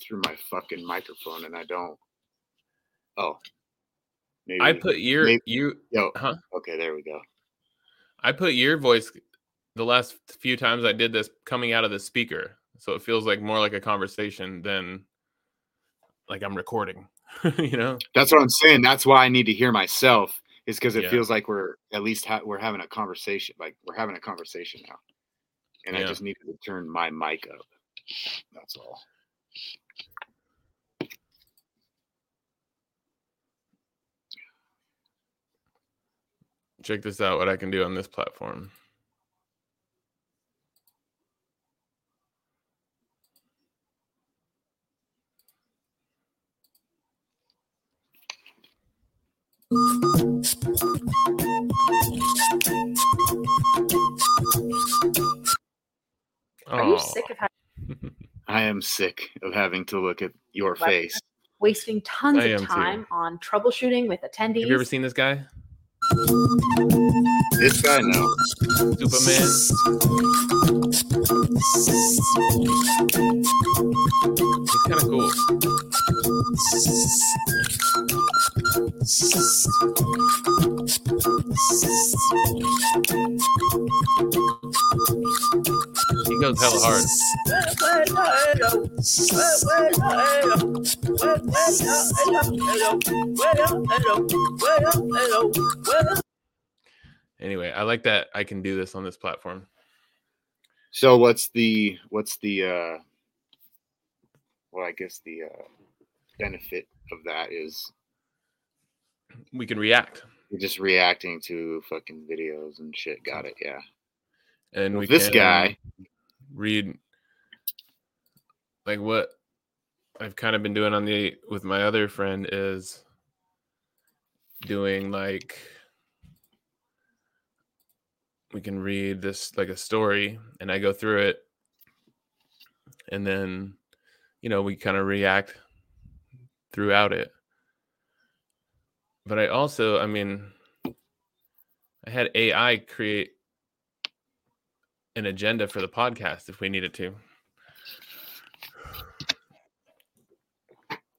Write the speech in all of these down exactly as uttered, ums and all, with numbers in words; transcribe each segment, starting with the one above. through my fucking microphone, and I don't. Oh, maybe, I put your maybe, you. Yo, huh? Okay, there we go. I put your voice the last few times I did this coming out of the speaker, so it feels like more like a conversation than like I'm recording. You know, that's what I'm saying. That's why I need to hear myself. Is because it yeah. feels like we're at least ha- we're having a conversation. Like we're having a conversation now, and yeah. I just needed to turn my mic up. That's all. Check this out, what I can do on this platform. Are you sick of having- I am sick of having to look at your Webinars. Face. Wasting tons of time too. On troubleshooting with attendees. Have you ever seen this guy? This guy, no. Superman. He's kind of cool. He goes hella hard. Anyway, I like that I can do this on this platform. So what's the what's the uh well I guess the uh benefit of that is we can react. You're just reacting to fucking videos and shit. Got it, yeah. And well, we this can guy read like what I've kind of been doing on the with my other friend is doing like we can read this like a story and I go through it and then, you know, we kind of react throughout it. But I also, I mean, I had A I create an agenda for the podcast if we needed to.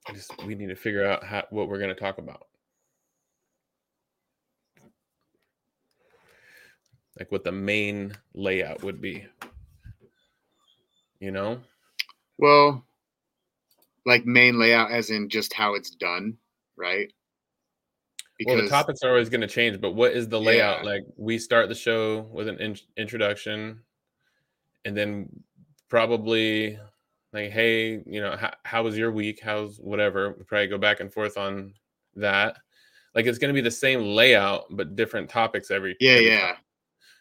I just, we need to figure out how, what we're going to talk about. Like what the main layout would be, you know? Well, like main layout as in just how it's done, right? Because, well, the topics are always going to change, but what is the layout? Yeah. Like we start the show with an in- introduction and then probably like, hey, you know, how, how was your week? How's whatever? We probably go back and forth on that. Like it's going to be the same layout, but different topics every Yeah, every yeah. time.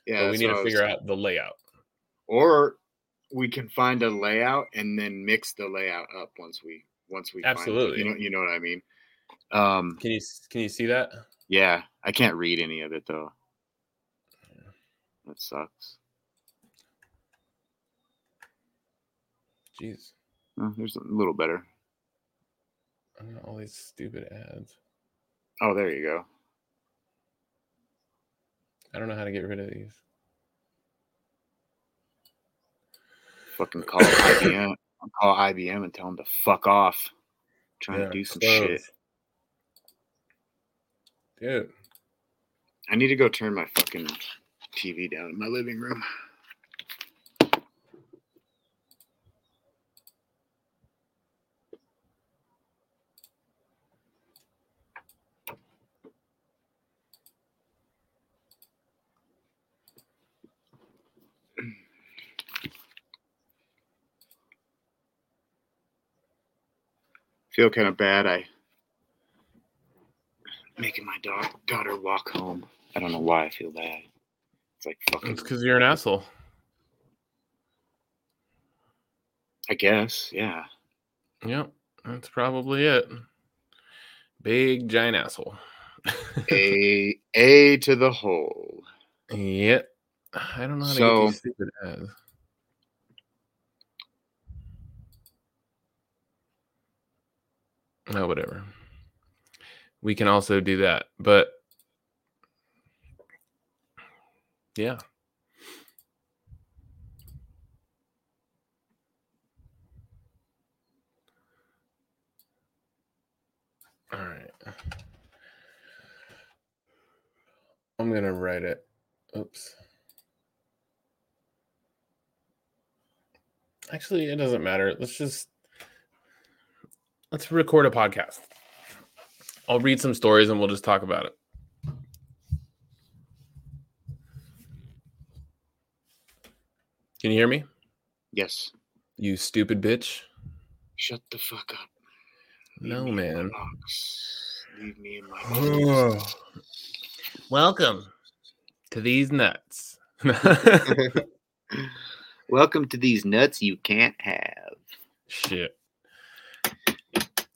Yeah, but we need to figure out the layout. Or we can find a layout and then mix the layout up once we once we absolutely. Find it. You know, you know what I mean? Um, can you can you see that? Yeah, I can't read any of it though. Yeah. That sucks. Jeez, oh, there's a little better. I don't know, all these stupid ads. Oh, there you go. I don't know how to get rid of these. Fucking call I B M. Call I B M and tell them to fuck off. I'm trying yeah, to do some close. Shit. Dude. I need to go turn my fucking T V down in my living room. Feel kind of bad. I making my da- daughter walk home. I don't know why I feel bad. It's like fucking. It's because you're an asshole. I guess. Yeah. Yep. That's probably it. Big giant asshole. a a to the whole. Yep. I don't know how to so, get these stupid ads. No, whatever. We can also do that, but yeah. All right. I'm going to write it. Oops. Actually, it doesn't matter. Let's just, let's record a podcast. I'll read some stories and we'll just talk about it. Can you hear me? Yes. You stupid bitch. Shut the fuck up. No, man. Leave me in my box. Welcome to these nuts. Welcome to these nuts you can't have. Shit.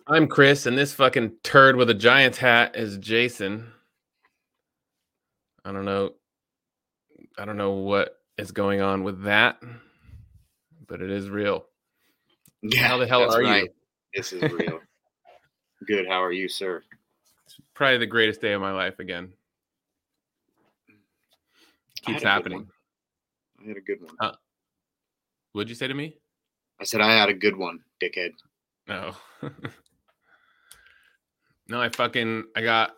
I'm Chris, and this fucking turd with a Giants hat is Jason. I don't know. I don't know what is going on with that, but it is real. Yeah, how the hell are right. you? This is real. Good. How are you, sir? It's probably the greatest day of my life again. Keeps happening. I had a good one. Uh, what'd you say to me? I said I had a good one, dickhead. No. No, I fucking, I got,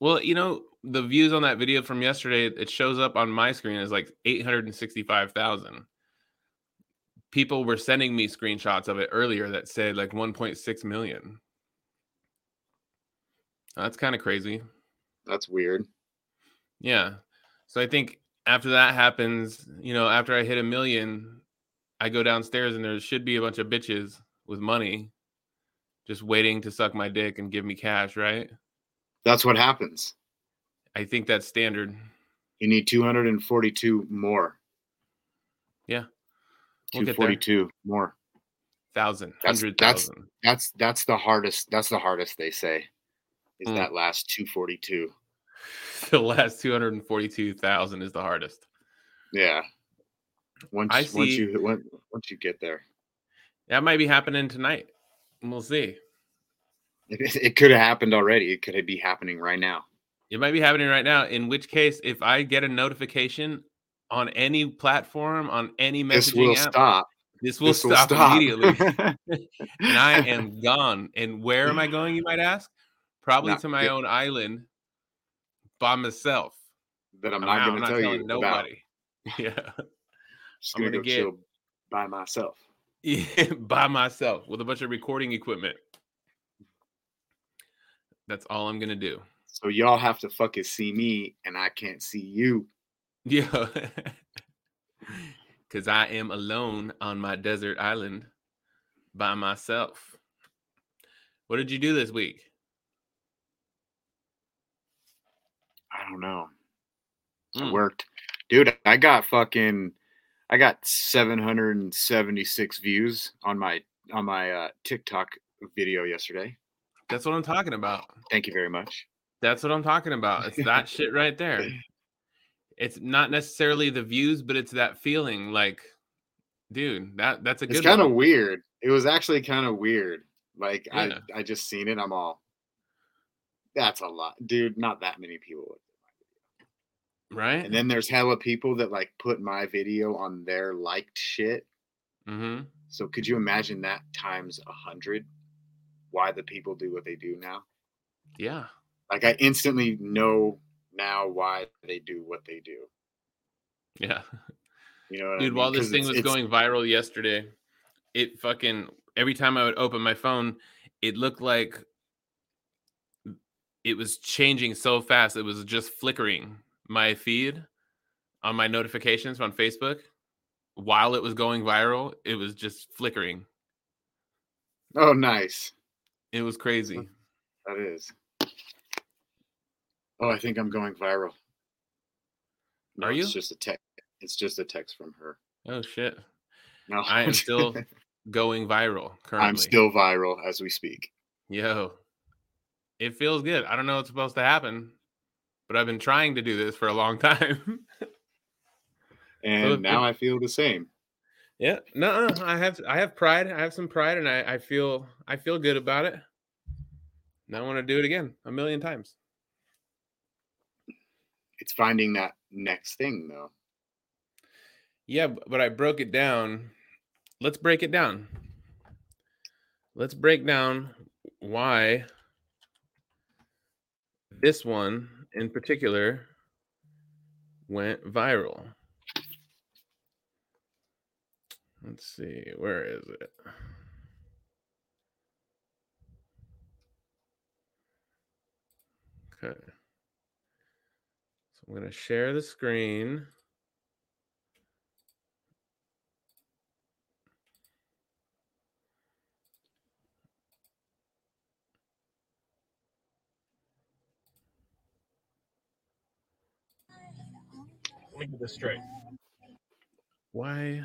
well, you know, the views on that video from yesterday, it shows up on my screen as like eight hundred sixty-five thousand. People were sending me screenshots of it earlier that said like one point six million. That's kind of crazy. That's weird. Yeah. So I think after that happens, you know, after I hit a million, I go downstairs and there should be a bunch of bitches with money just waiting to suck my dick and give me cash, right? That's what happens. I think that's standard. You need two hundred forty-two more. Yeah. We'll two forty-two more. Thousand. Hundred thousand. That's, that's that's the hardest. That's the hardest they say. Is mm. that last two forty-two. The last two hundred forty-two thousand is the hardest. Yeah. Once I see, once you once, once you get there. That might be happening tonight. We'll see. It, it could have happened already. It could be happening right now. It might be happening right now, in which case, if I get a notification on any platform, on any messaging this will app, stop. This will this stop, will stop immediately. And I am gone. And where am I going, you might ask? Probably not to my good. own island by myself. That I'm not going to tell you nobody. About. Yeah. Just I'm going to go get chill by myself. Yeah, by myself with a bunch of recording equipment. That's all I'm going to do. So y'all have to fucking see me, and I can't see you. Yeah. Because I am alone on my desert island by myself. What did you do this week? I don't know. Mm. I worked. Dude, I got fucking, I got seven hundred seventy-six views on my, on my uh, TikTok video yesterday. That's what I'm talking about. Thank you very much. That's what I'm talking about. It's that shit right there. It's not necessarily the views, but it's that feeling like, dude, that, that's a good one. It's kind of weird. It was actually kind of weird. Like, yeah. I, I just seen it. I'm all, that's a lot. Dude, not that many people would do my video. Right? And then there's hella people that, like, put my video on their liked shit. Mm-hmm. So could you imagine that times one hundred? Why the people do what they do now? Yeah. Like, I instantly know now why they do what they do. Yeah. You know what Dude, I mean? While this thing was it's... going viral yesterday, it fucking, every time I would open my phone, it looked like it was changing so fast. It was just flickering my feed on my notifications on Facebook. While it was going viral, it was just flickering. Oh, nice. It was crazy. That is. Oh, I think I'm going viral. No, are you? It's just a text. It's just a text from her. Oh shit! No, I am still going viral currently. I'm still viral as we speak. Yo, it feels good. I don't know what's supposed to happen, but I've been trying to do this for a long time. And so now it, I feel the same. Yeah. No, I have I have pride. I have some pride, and I, I feel I feel good about it. And I want to do it again a million times. It's finding that next thing, though. Yeah, but I broke it down. Let's break it down. Let's break down why this one in particular went viral. Let's see, where is it? Okay. So I'm going to share the screen. Let me get this straight. Why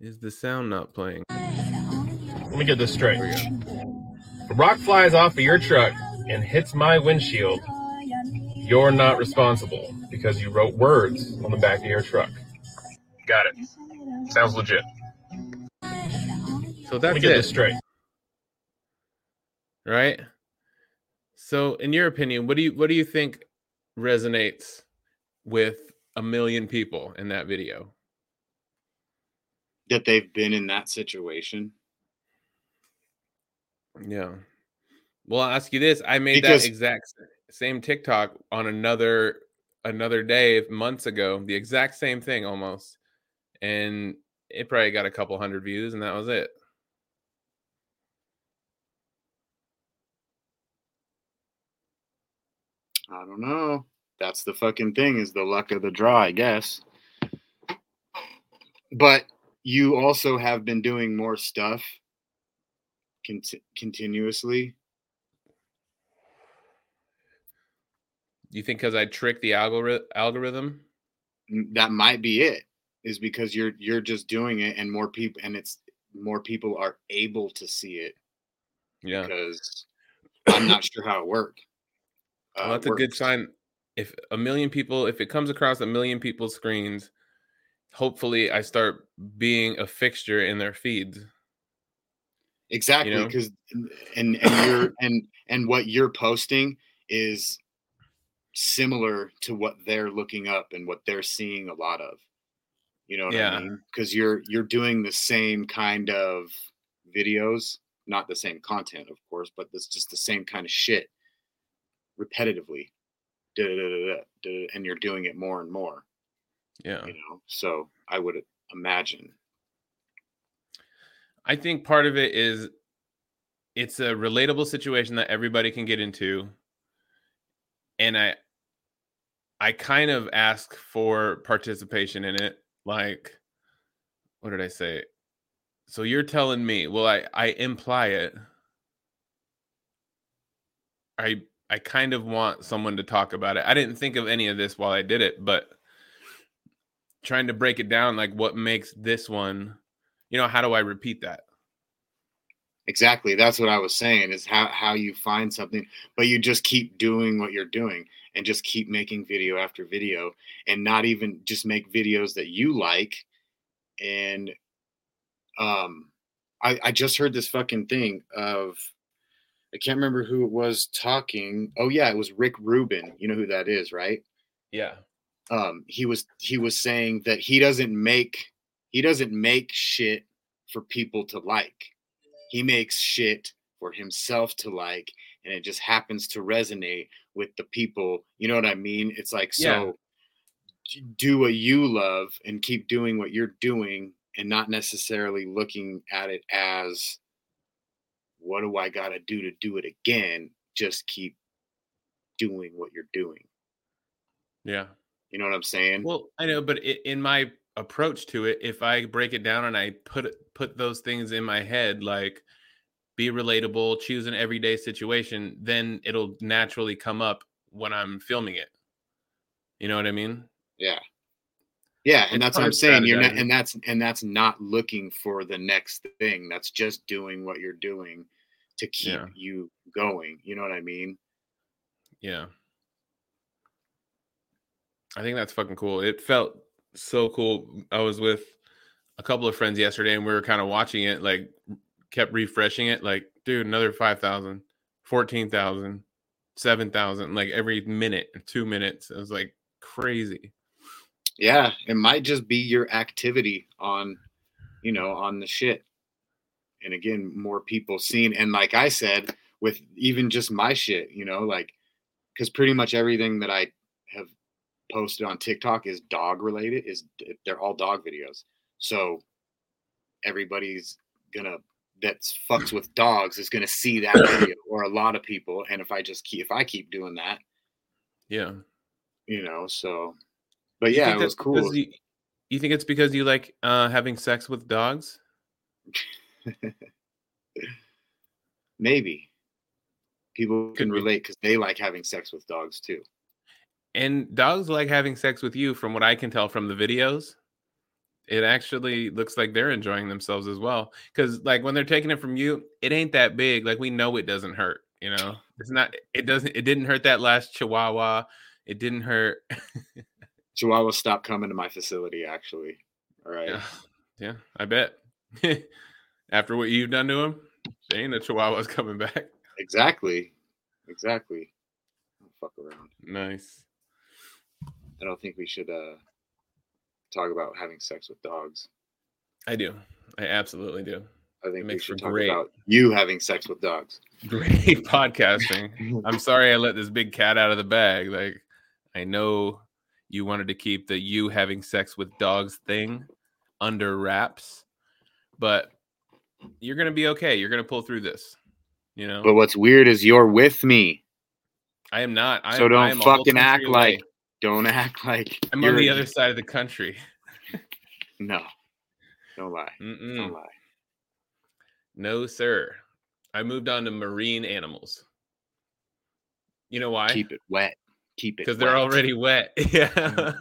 is the sound not playing? Let me get this straight. Here we go. The rock flies off of your truck and hits my windshield. You're not responsible because you wrote words on the back of your truck. Got it. Sounds legit. So that's Let me get it. this straight. Right? So in your opinion, what do you what do you think resonates with a million people in that video? That they've been in that situation. Yeah. Well, I'll ask you this. I made because that exact same TikTok on another another day months ago. The exact same thing almost. And it probably got a couple hundred views and that was it. I don't know. That's the fucking thing, is the luck of the draw, I guess. But you also have been doing more stuff cont- continuously. You think because I tricked the algori- algorithm? That might be it. Is because you're you're just doing it, and more people, and it's more people are able to see it. Yeah. Because I'm not sure how it worked. Uh, well, that's works. a good sign. If a million people, if it comes across a million people's screens, hopefully I start being a fixture in their feeds. Exactly, because you know? and and you're and and what you're posting is similar to what they're looking up and what they're seeing a lot of. You know what yeah. I mean? Because you're you're doing the same kind of videos, not the same content, of course, but it's just the same kind of shit repetitively. Da, da, da, da, da, and you're doing it more and more. Yeah. You know, so I would imagine. I think part of it is it's a relatable situation that everybody can get into. And I I kind of ask for participation in it. Like, what did I say? So you're telling me, well, I, I imply it. I I kind of want someone to talk about it. I didn't think of any of this while I did it, but trying to break it down, like what makes this one, you know, how do I repeat that? Exactly. That's what I was saying, is how, how you find something, but you just keep doing what you're doing and just keep making video after video, and not even just make videos that you like. And um, I, I just heard this fucking thing of, I can't remember who it was talking. Oh yeah, it was Rick Rubin. You know who that is, right? Yeah. Um, he was he was saying that he doesn't make he doesn't make shit for people to like. He makes shit for himself to like, and it just happens to resonate with the people. You know what I mean? It's like, yeah. So do what you love and keep doing what you're doing, and not necessarily looking at it as, what do I got to do to do it again? Just keep doing what you're doing. Yeah. You know what I'm saying? Well, I know, but it, in my approach to it, if I break it down and I put put those things in my head, like be relatable, choose an everyday situation, then it'll naturally come up when I'm filming it. You know what I mean? Yeah. Yeah, and it's that's what I'm saying. You're not, and that's and that's not looking for the next thing. That's just doing what you're doing to keep yeah. you going. You know what I mean? Yeah. I think that's fucking cool. It felt so cool. I was with a couple of friends yesterday, and we were kind of watching it, like kept refreshing it. Like, dude, another five thousand, fourteen thousand, seven thousand, like every minute, two minutes. It was like crazy. Yeah, it might just be your activity on, you know, on the shit. And again, more people seen. And like I said, with even just my shit, you know, like, because pretty much everything that I have posted on TikTok is dog related, is they're all dog videos. So everybody's gonna, that's fucks with dogs, is gonna see that video, or a lot of people. And if I just keep, if I keep doing that, yeah, you know, so, but you yeah, it was cool. You, you think it's because you like uh, having sex with dogs? Maybe people can relate because they like having sex with dogs too. And dogs like having sex with you, from what I can tell from the videos. It actually looks like they're enjoying themselves as well. Because like when they're taking it from you, it ain't that big. Like we know it doesn't hurt, you know? It's not, it doesn't, it didn't hurt that last Chihuahua. It didn't hurt. Chihuahua stopped coming to my facility, actually. All right. Yeah, yeah, I bet. After what you've done to him, they ain't the Chihuahua's coming back. Exactly. Exactly. Don't fuck around. Nice. I don't think we should uh, talk about having sex with dogs. I do. I absolutely do. I think we should talk great. about you having sex with dogs. Great podcasting. I'm sorry I let this big cat out of the bag. Like, I know you wanted to keep the you having sex with dogs thing under wraps, but you're going to be okay. You're going to pull through this, you know? But what's weird is you're with me. I am not. I, so don't I am fucking act like. Away. Don't act like I'm you're... on the other side of the country. No, don't lie. Mm-mm. Don't lie. No, sir. I moved on to marine animals. You know why? Keep it wet. Keep it because they're already wet. Yeah.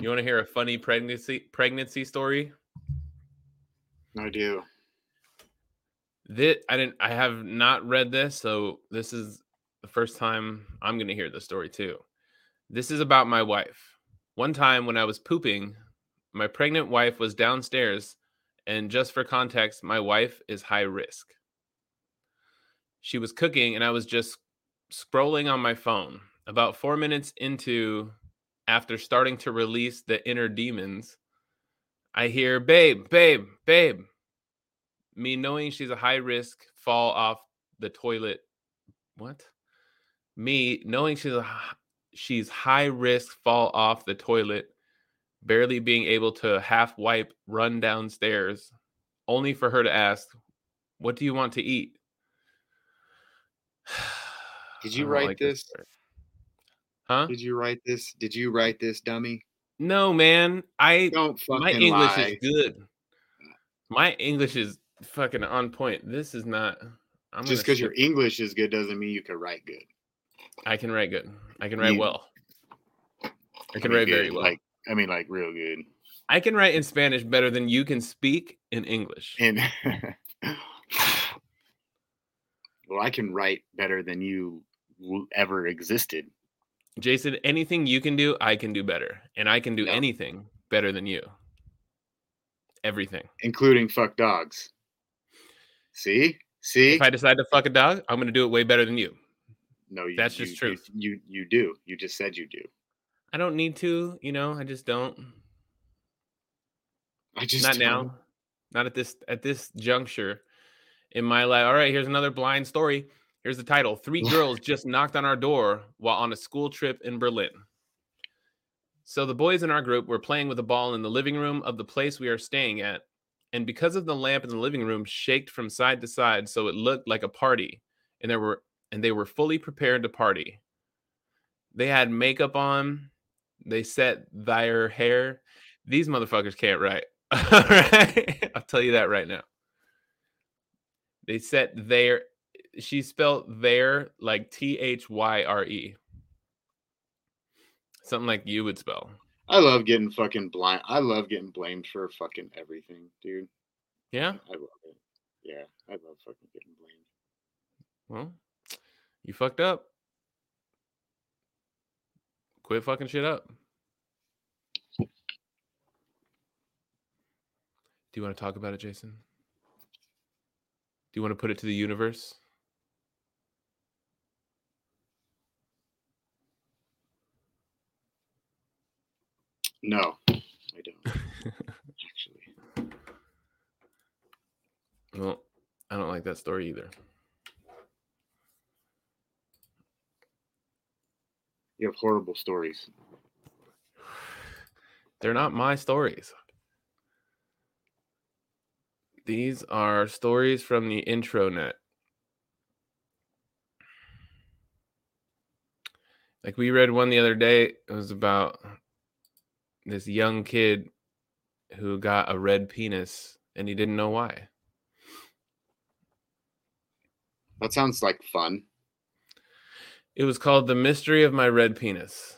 You want to hear a funny pregnancy pregnancy story? I do. This I didn't. I have not read this, so this is the first time I'm going to hear the story too. This is about my wife. One time when I was pooping, my pregnant wife was downstairs, and just for context, my wife is high risk. She was cooking and I was just scrolling on my phone. About four minutes into, after starting to release the inner demons, I hear, babe, babe, babe. Me knowing she's a high risk, fall off the toilet. What? Me knowing she's a, she's high risk, fall off the toilet, barely being able to half wipe, run downstairs, only for her to ask, "What do you want to eat?" Did you write like this? this? Huh? Did you write this? Did you write this, dummy? No, man. I don't fucking My English lie. is good. My English is fucking on point. This is not. I'm Just because your English is good doesn't mean you can write good. I can write good. I can write yeah. well. I can I mean, write good. very well. Like, I mean, like real good. I can write in Spanish better than you can speak in English. And well, I can write better than you ever existed. Jason, anything you can do, I can do better. And I can do no. anything better than you. Everything. Including fuck dogs. See? See? If I decide to fuck a dog, I'm going to do it way better than you. No, you, that's just true. You, you you do. You just said you do. I don't need to, you know. I just don't. I just not don't. now, not at this at this juncture in my life. All right, here's another blind story. Here's the title: Three girls just knocked on our door while on a school trip in Berlin. So the boys in our group were playing with a ball in the living room of the place we are staying at, and because of the lamp in the living room shaked from side to side, so it looked like a party, and there were. And they were fully prepared to party. They had makeup on. They set their hair. These motherfuckers can't write. All right? I'll tell you that right now. They set their... She spelled their like T H Y R E. Something like you would spell. I love getting fucking blind. I love getting blamed for fucking everything, dude. Yeah? I love it. Yeah, I love fucking getting blamed. Well... You fucked up. Quit fucking shit up. Do you want to talk about it, Jason? Do you want to put it to the universe? No, I don't. Actually. Well, I don't like that story either. You have horrible stories. They're not my stories. These are stories from the intranet. Like, we read one the other day. It was about this young kid who got a red penis and he didn't know why. That sounds like fun. It was called The Mystery of My Red Penis.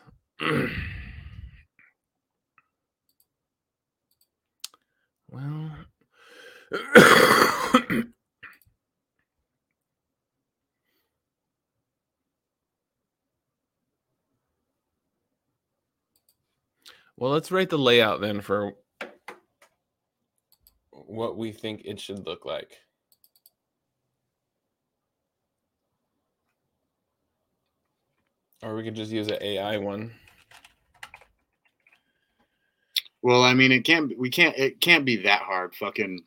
Well, well, let's write the layout then for what we think it should look like. Or we could just use an A I one. Well, I mean, it can't. We can't. It can't be that hard. Fucking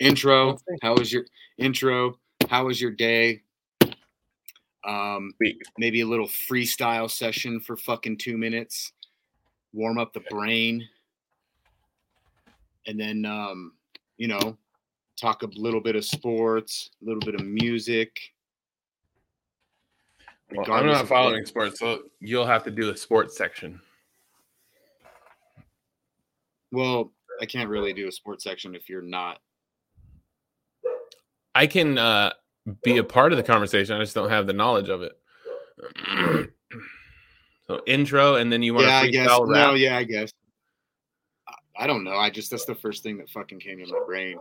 intro. How was your intro? How was your day? Um, maybe a little freestyle session for fucking two minutes. Warm up the brain, and then um, you know, talk a little bit of sports, a little bit of music. Well, I'm not following sports, so you'll have to do a sports section. Well, I can't really do a sports section if you're not. I can uh, be a part of the conversation. I just don't have the knowledge of it. So intro, and then you want yeah, to freestyle rap? No, yeah, I guess. I, I don't know. I just, that's the first thing that fucking came to my brain.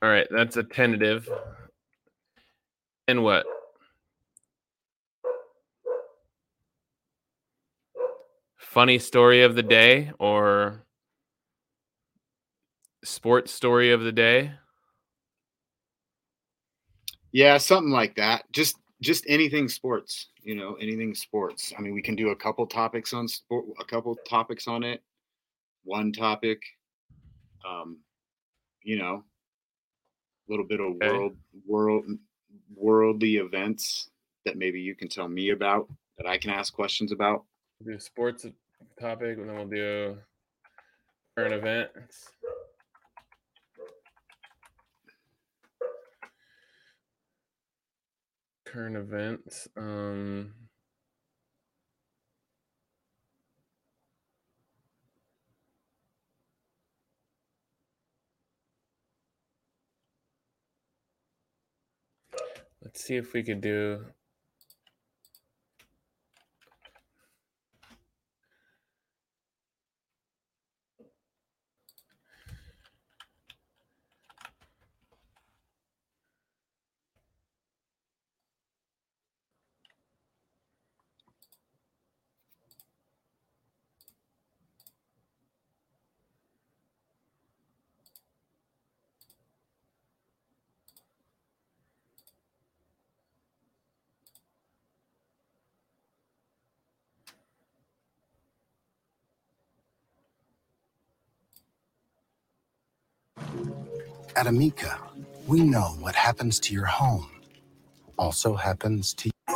All right, that's a tentative. And what? Funny story of the day or sports story of the day? Yeah, something like that. Just just anything sports, you know, anything sports. I mean, we can do a couple topics on sport, a couple topics on it, one topic, um, you know, a little bit of okay. world world worldly events that maybe you can tell me about, that I can ask questions about. We'll do sports topic, and then we'll do current events. Current events. Um, let's see if we could do. At Amica, we know what happens to your home also happens to you.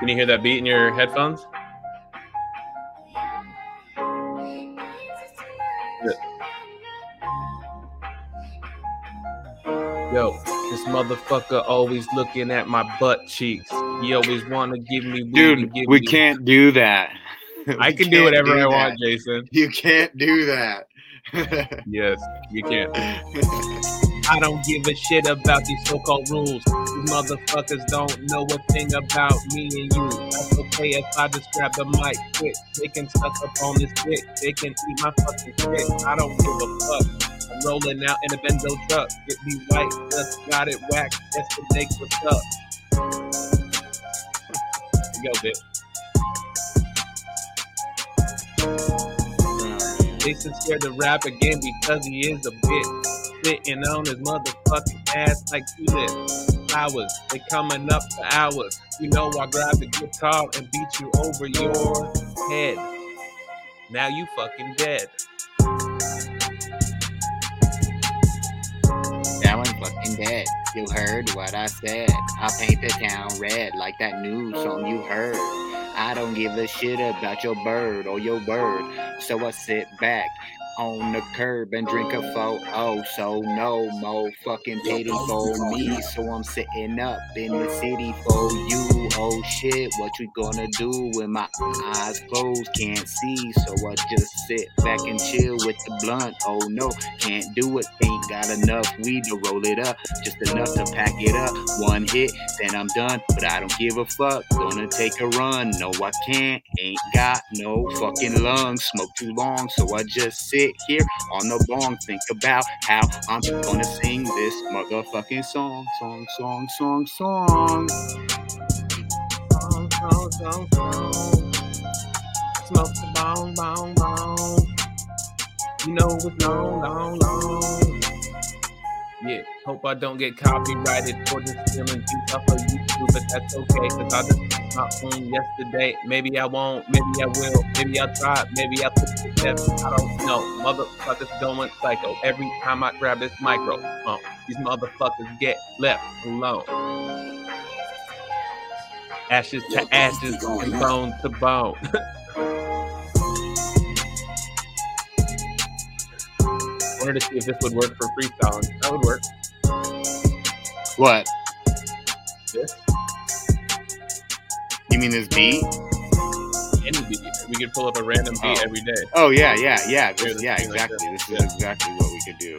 Can you hear that beat in your headphones? Yo, this motherfucker always looking at my butt cheeks. He always want to give me... Dude, give we me. Can't do that. I can do whatever do I want, Jason. You can't do that. Yes, you can. I don't give a shit about these so-called rules. These motherfuckers don't know a thing about me and you. That's okay if I just grab the mic quick. They can suck up on this dick. They can eat my fucking shit. I don't give a fuck. I'm rolling out in a Benzo truck. Get me white, just got it whacked. That's the next what's up. Yo, bitch. Jason scared to rap again because he is a bitch. Sitting on his motherfucking ass like tulips. Flowers, they coming up for hours. You know I grab the guitar and beat you over your head. Now you fucking dead. fucking dead. You heard what I said. I paint the town red like that new song you heard. I don't give a shit about your bird or your bird. So I sit back on the curb and drink a fo oh so no more fucking pity for me. So I'm sitting up in the city for you. Oh shit, what you gonna do when my eyes closed, can't see? So I just sit back and chill with the blunt. Oh no, can't do it, ain't got enough weed to roll it up, just enough to pack it up. One hit, then I'm done, but I don't give a fuck, gonna take a run. No I can't, ain't got no fucking lungs, smoke too long. So I just sit here on the bong, think about how I'm gonna sing this motherfucking song, song, song, song, song. Song, song, song, song. Smoke the bong, bong, bong. You know it's long, long, long. Yeah, hope I don't get copyrighted for just stealing juice off of YouTube, but that's okay, cause I just did my own yesterday. Maybe I won't, maybe I will, maybe I'll try, maybe I'll put the steps, I don't know. Motherfuckers going psycho every time I grab this micro. Oh, these motherfuckers get left alone. Ashes to ashes and bone to bone. I wanted to see if this would work for freestyling. That would work. What? This? You mean this beat? Any beat. We could pull up a random beat oh. every day. Oh, yeah, yeah, yeah. This, yeah, exactly. Like this. this is yeah. exactly what we could do.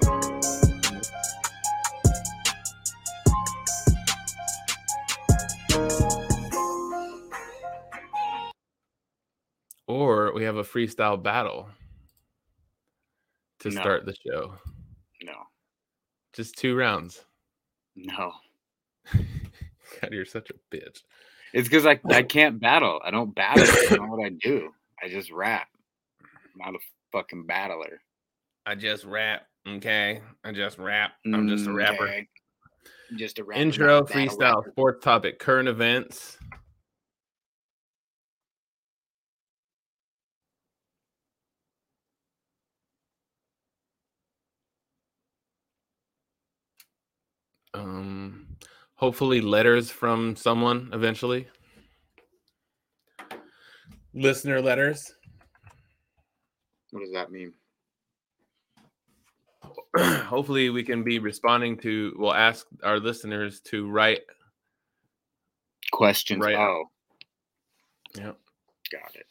Or we have a freestyle battle. To no. start the show. No. Just two rounds. No. God, you're such a bitch. It's because I, I can't battle. I don't battle. I don't know what I do. I just rap. I'm not a fucking battler. I just rap. Okay. I just rap. I'm just a rapper. Okay. Just a rapper. Intro, freestyle, rapper. Fourth topic, current events. Um, hopefully letters from someone eventually. Listener letters. What does that mean? Hopefully we can be responding to, we'll ask our listeners to write. Questions. Write, oh. Yep. Got it.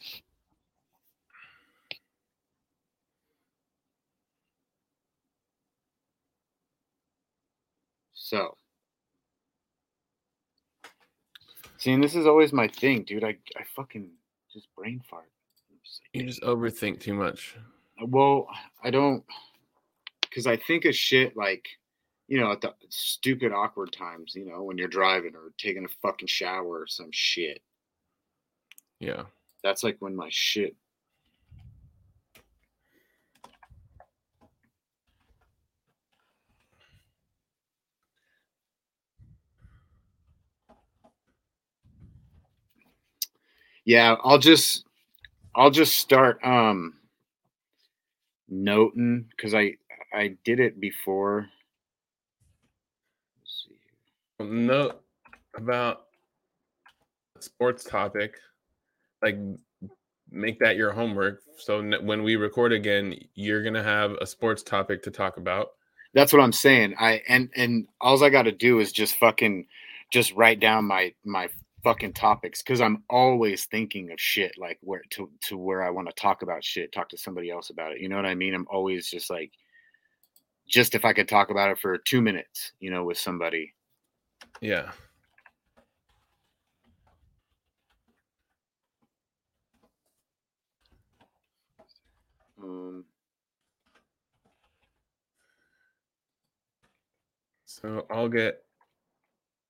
So, see, and this is always my thing, dude. I, I fucking just brain fart. Just like, you just overthink too much. Well, I don't, because I think of shit like, you know, at the stupid awkward times, you know, when you're driving or taking a fucking shower or some shit. Yeah. That's like when my shit. Yeah, I'll just I'll just start um, noting because I I did it before. Let's see here. Note about sports topic, like make that your homework. So when we record again, you're gonna have a sports topic to talk about. That's what I'm saying. I and and all I got to do is just fucking just write down my my. fucking topics, because I'm always thinking of shit like where to to where I want to talk about shit, talk to somebody else about it. You know what I mean? I'm always just like, just if I could talk about it for two minutes, you know, with somebody. Yeah. Um. So I'll get,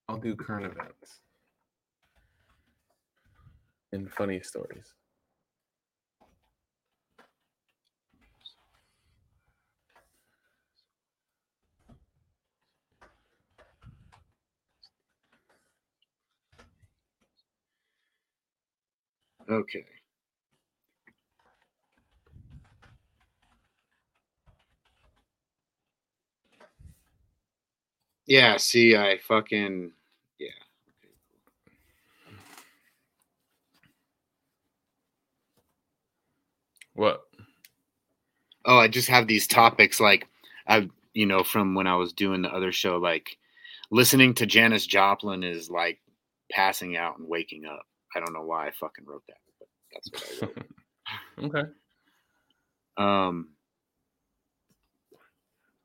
I'll do current events. And funny stories. Okay. Yeah, see, I fucking... Yeah. What? Oh, I just have these topics, like, I've, you know, from when I was doing the other show, like, listening to Janis Joplin is like passing out and waking up. I don't know why I fucking wrote that, but that's what I wrote. Okay. Um,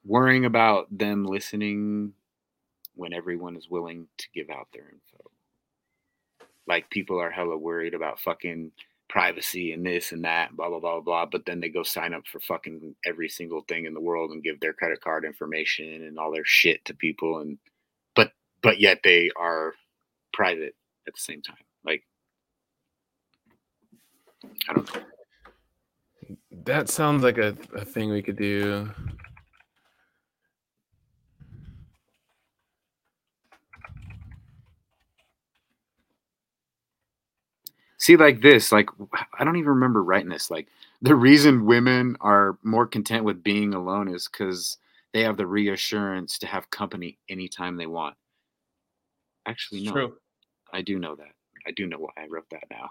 worrying about them listening when everyone is willing to give out their info. Like, people are hella worried about fucking privacy and this and that, blah, blah, blah, blah. But then they go sign up for fucking every single thing in the world and give their credit card information and all their shit to people. And, but, but yet they are private at the same time. Like, I don't know. That sounds like a, a thing we could do. See, like this, like, I don't even remember writing this. Like, the reason women are more content with being alone is because they have the reassurance to have company anytime they want. Actually, no. True. I do know that. I do know why I wrote that now.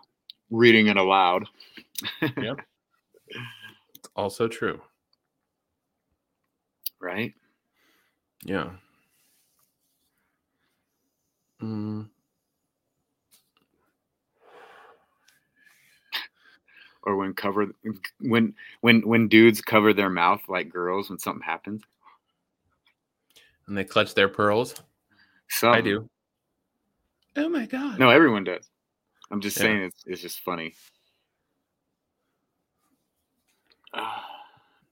Reading it aloud. Yep. It's also true. Right? Yeah. Hmm. Or when cover when when when dudes cover their mouth like girls when something happens, and they clutch their pearls. Some. I do. Oh my god! No, everyone does. I'm just yeah. saying it's it's just funny. Uh,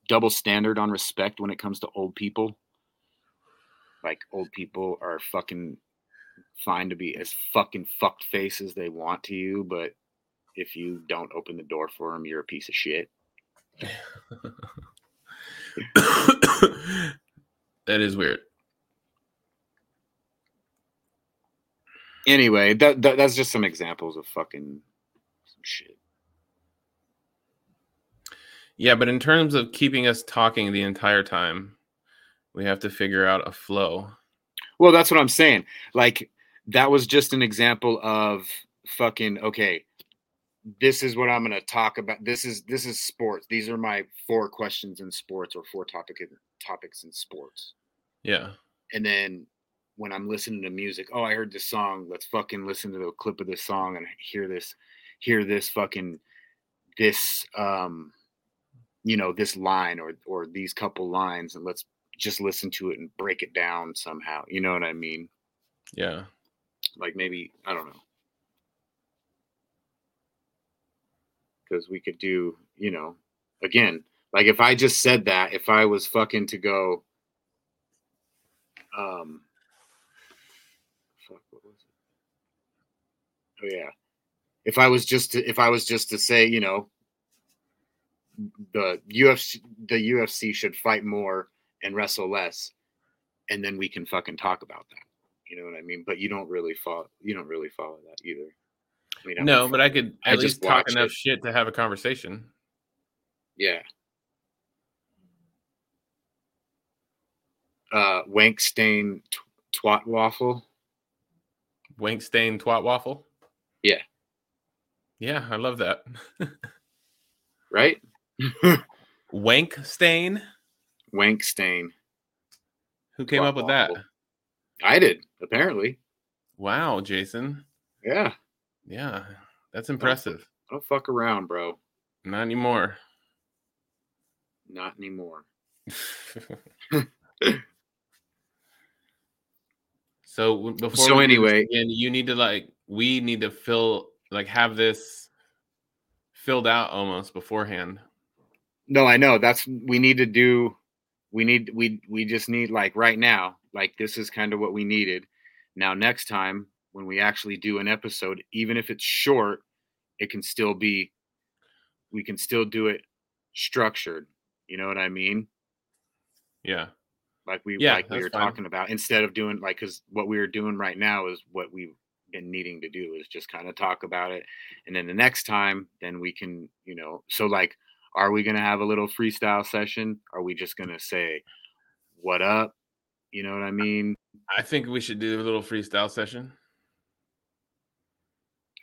double standard on respect when it comes to old people. Like, old people are fucking fine to be as fucking fucked face as they want to you, but if you don't open the door for them, you're a piece of shit. That is weird. Anyway, that, that that's just some examples of fucking some shit. Yeah, but in terms of keeping us talking the entire time, we have to figure out a flow. Well, that's what I'm saying. Like, that was just an example of fucking, okay, this is what I'm going to talk about. This is this is sports. These are my four questions in sports, or four topic topics in sports. Yeah. And then when I'm listening to music, oh, I heard this song. Let's fucking listen to the clip of this song and hear this, hear this fucking this um, you know, this line or or these couple lines, and let's just listen to it and break it down somehow. You know what I mean? Yeah. Like, maybe, I don't know. Because we could do, you know, again, like, if I just said that, if I was fucking to go, um, fuck, what was it? Oh yeah, if I was just to, if I was just to say, you know, the U F C, the U F C should fight more and wrestle less, and then we can fucking talk about that. You know what I mean? But you don't really follow, you don't really follow that either. I mean, no, but I could at I least talk enough it. shit to have a conversation. Yeah. Uh, wank stain t- twat waffle. Wank stain twat waffle? Yeah. Yeah, I love that. Right? Wank stain? Wank stain. Who came twat up with waffle. That? I did, apparently. Wow, Jason. Yeah. Yeah, that's impressive. I don't, I don't fuck around, bro. Not anymore. Not anymore. so before. So anyway, begin, you need to like we need to fill like have this filled out almost beforehand. No, I know that's we need to do. We need we we just need like right now. Like, this is kind of what we needed. Now next time, when we actually do an episode, even if it's short, it can still be, we can still do it structured. You know what I mean? Yeah. Like we, yeah, like we were fine. talking about, instead of doing like, cause what we are doing right now is what we've been needing to do, is just kind of talk about it. And then the next time, then we can, you know, so like, are we going to have a little freestyle session? Are we just going to say, what up? You know what I mean? I think we should do a little freestyle session.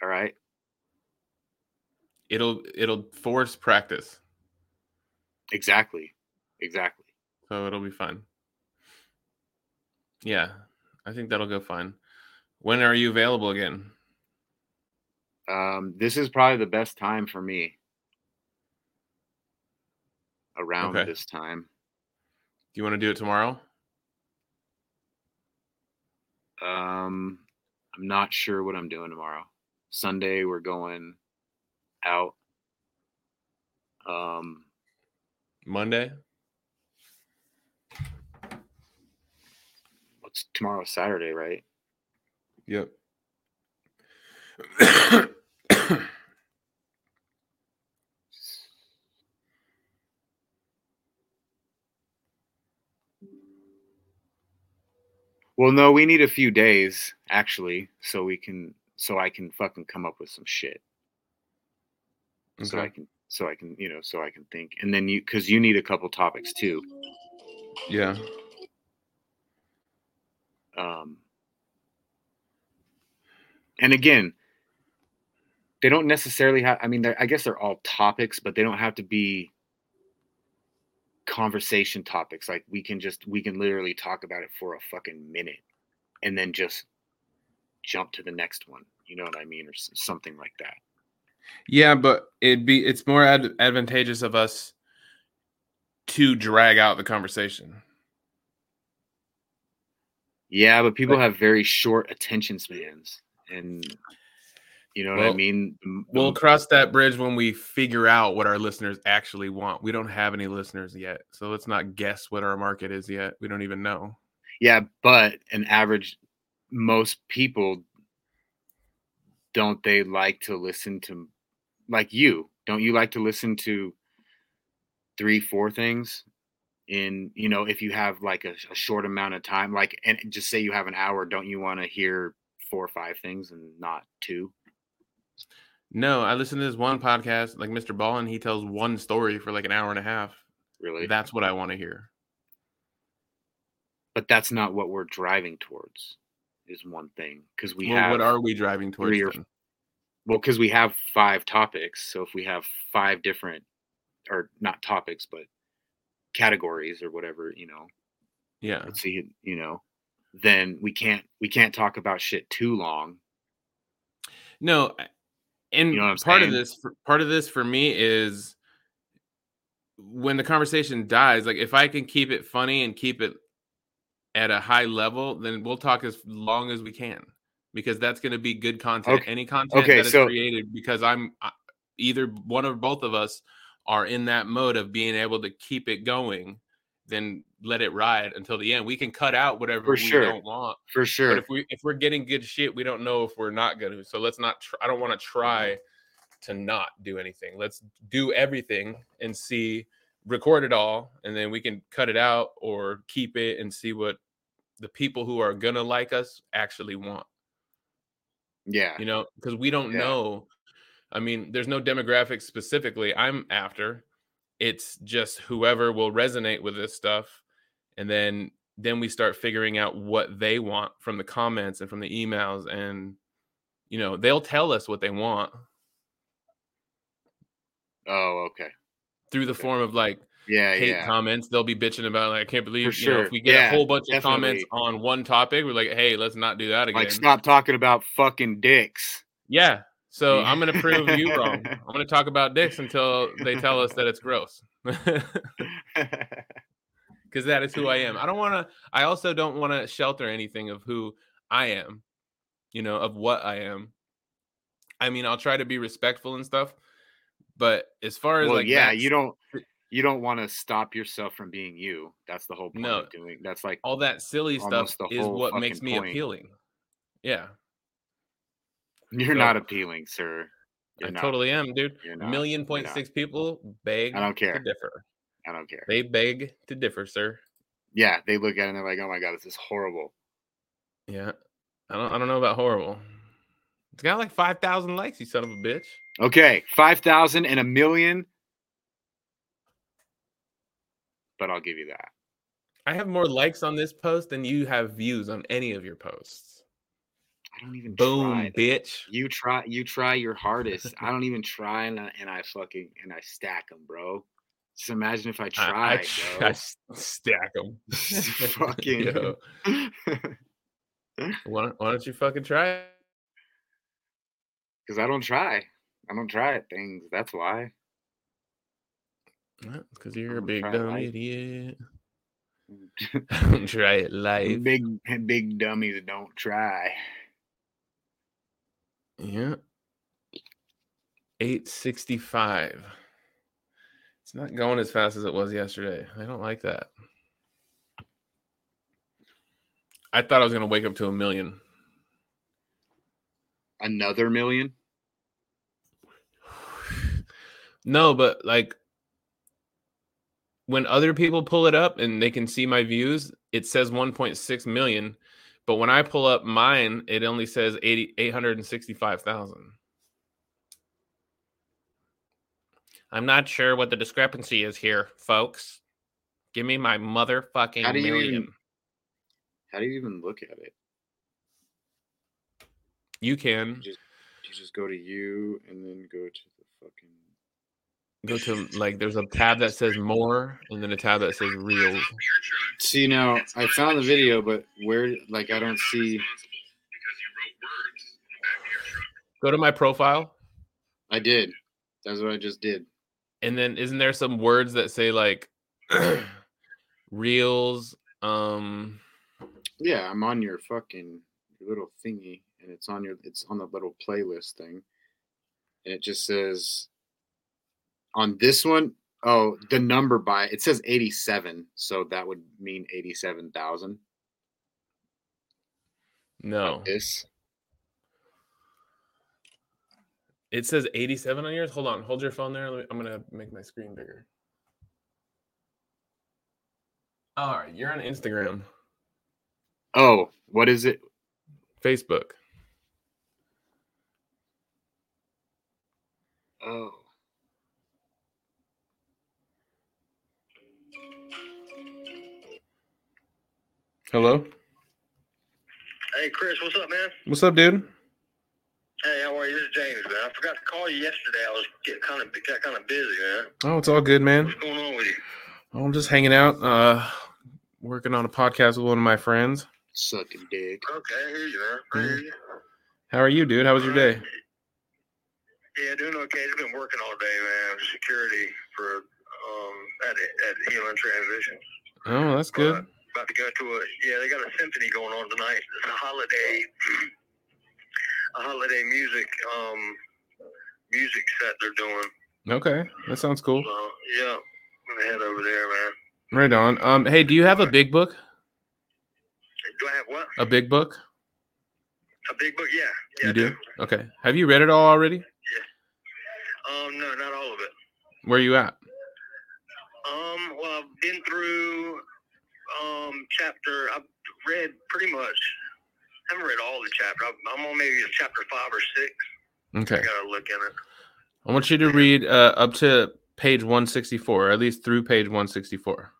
All right. It'll it'll force practice. Exactly. Exactly. So it'll be fun. Yeah, I think that'll go fine. When are you available again? Um, this is probably the best time for me. Around okay. this time. Do you want to do it tomorrow? Um, I'm not sure what I'm doing tomorrow. Sunday we're going out. Um, Monday? What's tomorrow? Saturday, right? Yep. Well, no, we need a few days actually, so we can, so I can fucking come up with some shit. Okay. So I can, so I can, you know, so I can think, and then you, because you need a couple topics too. Yeah. Um. And again, they don't necessarily have, I mean, I guess they're all topics, but they don't have to be conversation topics. Like we can just, we can literally talk about it for a fucking minute and then just jump to the next one. You know what I mean? Or something like that. Yeah, but it'd be, it's more ad- advantageous of us to drag out the conversation. Yeah, but people have very short attention spans. And you know well, what I mean? We'll cross that bridge when we figure out what our listeners actually want. We don't have any listeners yet. So let's not guess what our market is yet. We don't even know. Yeah, but an average, most people, don't they like to listen to, like you, don't you like to listen to three, four things? In, you know, if you have like a, a short amount of time, like, and just say you have an hour, don't you want to hear four or five things and not two? No, I listen to this one podcast, like Mister Ballin, he tells one story for like an hour and a half. Really? That's what I want to hear. But that's not what we're driving towards, is one thing. Because we well, have what are we driving towards? Or, well, because we have five topics. So if we have five different, or not topics, but categories or whatever, you know. Yeah. Let's see, you know. Then we can't we can't talk about shit too long. No, and you know part saying? of this part of this for me is when the conversation dies. Like if I can keep it funny and keep it at a high level, then we'll talk as long as we can because that's going to be good content. Okay. Any content okay, that is so, created because I'm either one or both of us are in that mode of being able to keep it going. Then let it ride until the end. We can cut out whatever we sure. don't want. For sure. But if we if we're getting good shit, we don't know if we're not going to. So let's not. Tr- I don't want to try to not do anything. Let's do everything and see. Record it all, and then we can cut it out or keep it and see what the people who are gonna like us actually want. Yeah. You know, because we don't yeah. know. I mean, there's no demographic specifically I'm after. It's just whoever will resonate with this stuff. And then, then we start figuring out what they want from the comments and from the emails. And, you know, they'll tell us what they want. Oh, okay. Through the okay. form of like yeah, hate yeah. comments. They'll be bitching about like, I can't believe, For you sure. know, if we get yeah, a whole bunch definitely. of comments on one topic, we're like, hey, let's not do that again. Like, stop talking about fucking dicks. Yeah. So I'm going to prove you wrong. I'm going to talk about dicks until they tell us that it's gross. Because that is who I am. I don't want to, I also don't want to shelter anything of who I am, you know, of what I am. I mean, I'll try to be respectful and stuff, but as far as well, like, yeah, you don't, you don't want to stop yourself from being you. That's the whole point no, of doing. That's like all that silly stuff is what makes me point. appealing. Yeah. You're so, not appealing, sir. You're I not. totally am, dude. Not, Million point six people beg I don't care. to differ. I don't care. They beg to differ, sir. Yeah, they look at it and they're like, oh my God, this is horrible. Yeah. I don't I don't know about horrible. It's got like five thousand likes, you son of a bitch. Okay, five thousand and a million. But I'll give you that. I have more likes on this post than you have views on any of your posts. I don't even Boom, try. Boom, bitch. You try you try your hardest. I don't even try, and I, and I fucking and I stack them, bro. Just imagine if I tried, I, I, bro. I stack them. Fucking. Yo. why, why don't you fucking try? Because I don't try. I don't try at things. That's why. Because you're a big dumb life. Idiot. Don't try it live. Big big dummies don't try. Yeah. eight sixty-five. It's not going as fast as it was yesterday. I don't like that. I thought I was going to wake up to a million. Another million? No, but like, when other people pull it up and they can see my views, it says one point six million. But when I pull up mine, it only says eight hundred sixty-five thousand. I'm not sure what the discrepancy is here, folks. Give me my motherfucking how do you million. Even, how do you even look at it? You can. You just, you just go to you and then go to the fucking... Go to, like, there's a tab that says more and then a tab that says reels. See, now, I found the video, but where, like, I don't see. Go to my profile. I did. That's what I just did. And then isn't there some words that say, like, reels? Um... Yeah, I'm on your fucking little thingy, and it's on your, it's on the little playlist thing. And it just says... On this one, oh, the number by it says eighty-seven, so that would mean eighty-seven thousand. No, like this it says eighty-seven on yours. Hold on, hold your phone there. Let me, I'm gonna make my screen bigger. All right, you're on Instagram. Oh, what is it? Facebook. Oh. Hello? Hey, Chris, what's up, man? What's up, dude? Hey, how are you? This is James, man. I forgot to call you yesterday. I was getting kind of, got kind of busy, man. Oh, it's all good, man. What's going on with you? Oh, I'm just hanging out, uh, working on a podcast with one of my friends. Sucking dick. Okay, I hear you, man. I hear you. How are you, dude? How was your day? Yeah, doing okay. I've been working all day, man. Security for um, at, at Healing Transition. Oh, that's good. Uh, About to go to a yeah, they got a symphony going on tonight. It's a holiday, a holiday music, um, music set they're doing. Okay, that sounds cool. So, yeah, I'm gonna head over there, man. Right on. Um, hey, do you have a big book? Do I have what? A big book. A big book, yeah. yeah you do? do. Okay. Have you read it all already? Yeah. Um, no, not all of it. Where are you at? Um, well, I've been through. Um, chapter I've read pretty much. I haven't read all the chapter. I'm on maybe chapter five or six. Okay, I gotta look in it. I want you to read uh, up to page one sixty-four, or at least through page one sixty-four.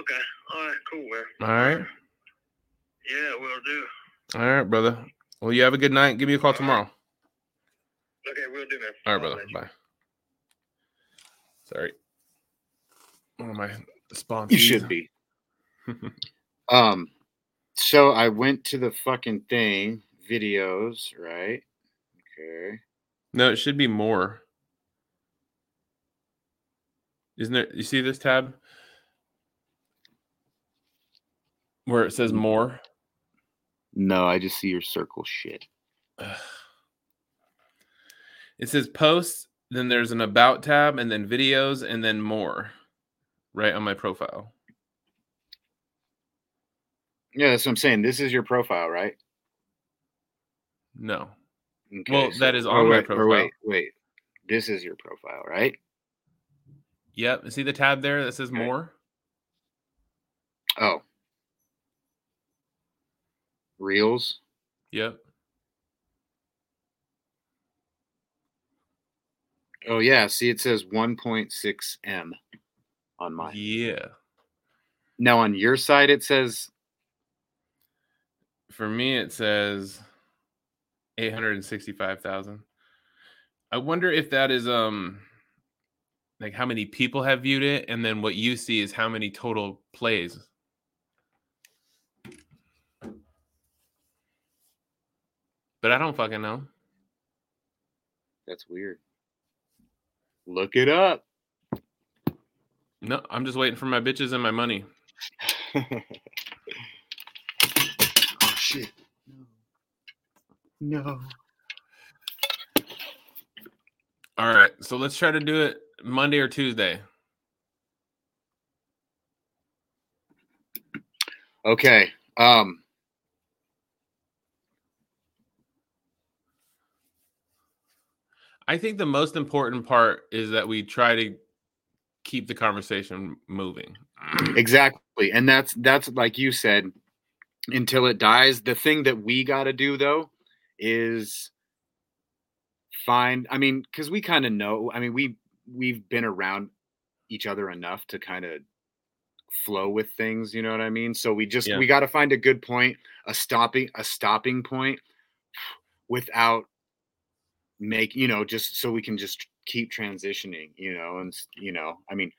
Okay. All right. Cool, man. All right. Yeah, we'll do. All right, brother. Well, you have a good night. Give me a call all tomorrow. Right. Okay, we'll do, man. All right, brother. Bye. Sorry. One of my sponsees. You should be. um, so I went to the fucking thing, videos, right? Okay. No, it should be more. Isn't there? You see this tab where it says more? No, I just see your circle shit. It says posts, then there's an about tab, and then videos, and then more. Right on my profile. Yeah, that's what I'm saying. This is your profile, right? No. Okay, well, so, that is on wait, my profile. Wait, wait. This is your profile, right? Yep. See the tab there that says okay. More? Oh. Reels? Yep. Oh, yeah. See, it says one point six million on mine. Yeah. Now on your side, it says. For me, it says eight hundred sixty-five thousand. I wonder if that is um, like how many people have viewed it, and then what you see is how many total plays. But I don't fucking know. That's weird. Look it up. No, I'm just waiting for my bitches and my money. Oh, shit. No. No. All right, so let's try to do it Monday or Tuesday. Okay. Um, I think the most important part is that we try to keep the conversation moving. Exactly. And that's that's like you said, until it dies. The thing that we got to do, though, is... Find, I mean, because we kind of know. I mean, we we've been around each other enough to kind of flow with things. You know what I mean? So we just yeah. we got to find a good point, a stopping a stopping point, without make you know just so we can just keep transitioning. You know, and you know, I mean,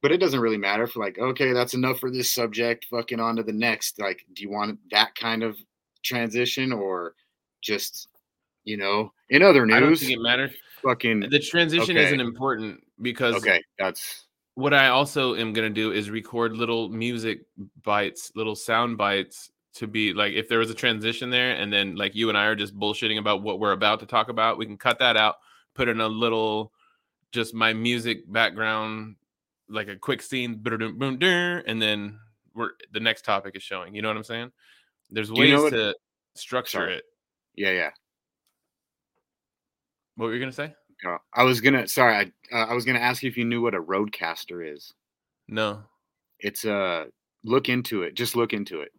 but it doesn't really matter if like, okay, that's enough for this subject. Fucking on to the next. Like, do you want that kind of transition or just? You know, in other news, I don't think it matters. Fucking the transition okay. isn't important because okay, that's what I also am gonna do is record little music bites, little sound bites to be like if there was a transition there, and then like you and I are just bullshitting about what we're about to talk about, we can cut that out, put in a little just my music background, like a quick scene, and then we're the next topic is showing. You know what I'm saying? There's ways you know what, to structure sorry. it. Yeah, yeah. What were you gonna say? Uh, I was gonna. Sorry, I uh, I was gonna ask you if you knew what a roadcaster is. No, it's a uh, look into it. Just look into it.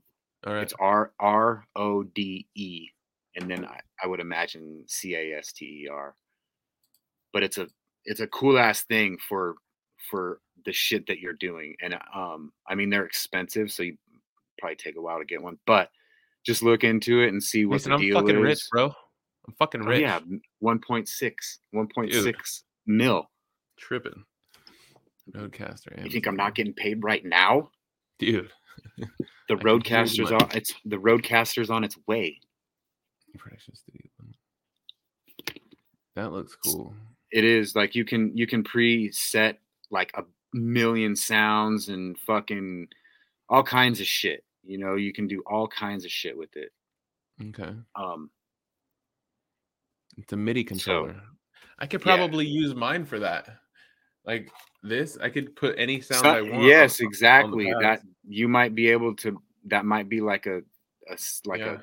All right. It's R R O D E, and then I, I would imagine C A S T E R. But it's a it's a cool ass thing for for the shit that you're doing, and um, I mean they're expensive, so you probably take a while to get one. But just look into it and see what Listen, the I'm deal is. I'm fucking rich, bro. I'm fucking rich. Oh, yeah, one point six mil. Tripping. Roadcaster. Amazon. You think I'm not getting paid right now? Dude. The Roadcaster's on it's the Roadcaster's on its way. Production studio. That looks cool. It is like you can you can preset like a million sounds and fucking all kinds of shit. You know, you can do all kinds of shit with it. Okay. Um It's a MIDI controller. So, I could probably yeah. use mine for that. Like this, I could put any sound so, I want. Yes, on, exactly. On that you might be able to. That might be like a, a like yeah. a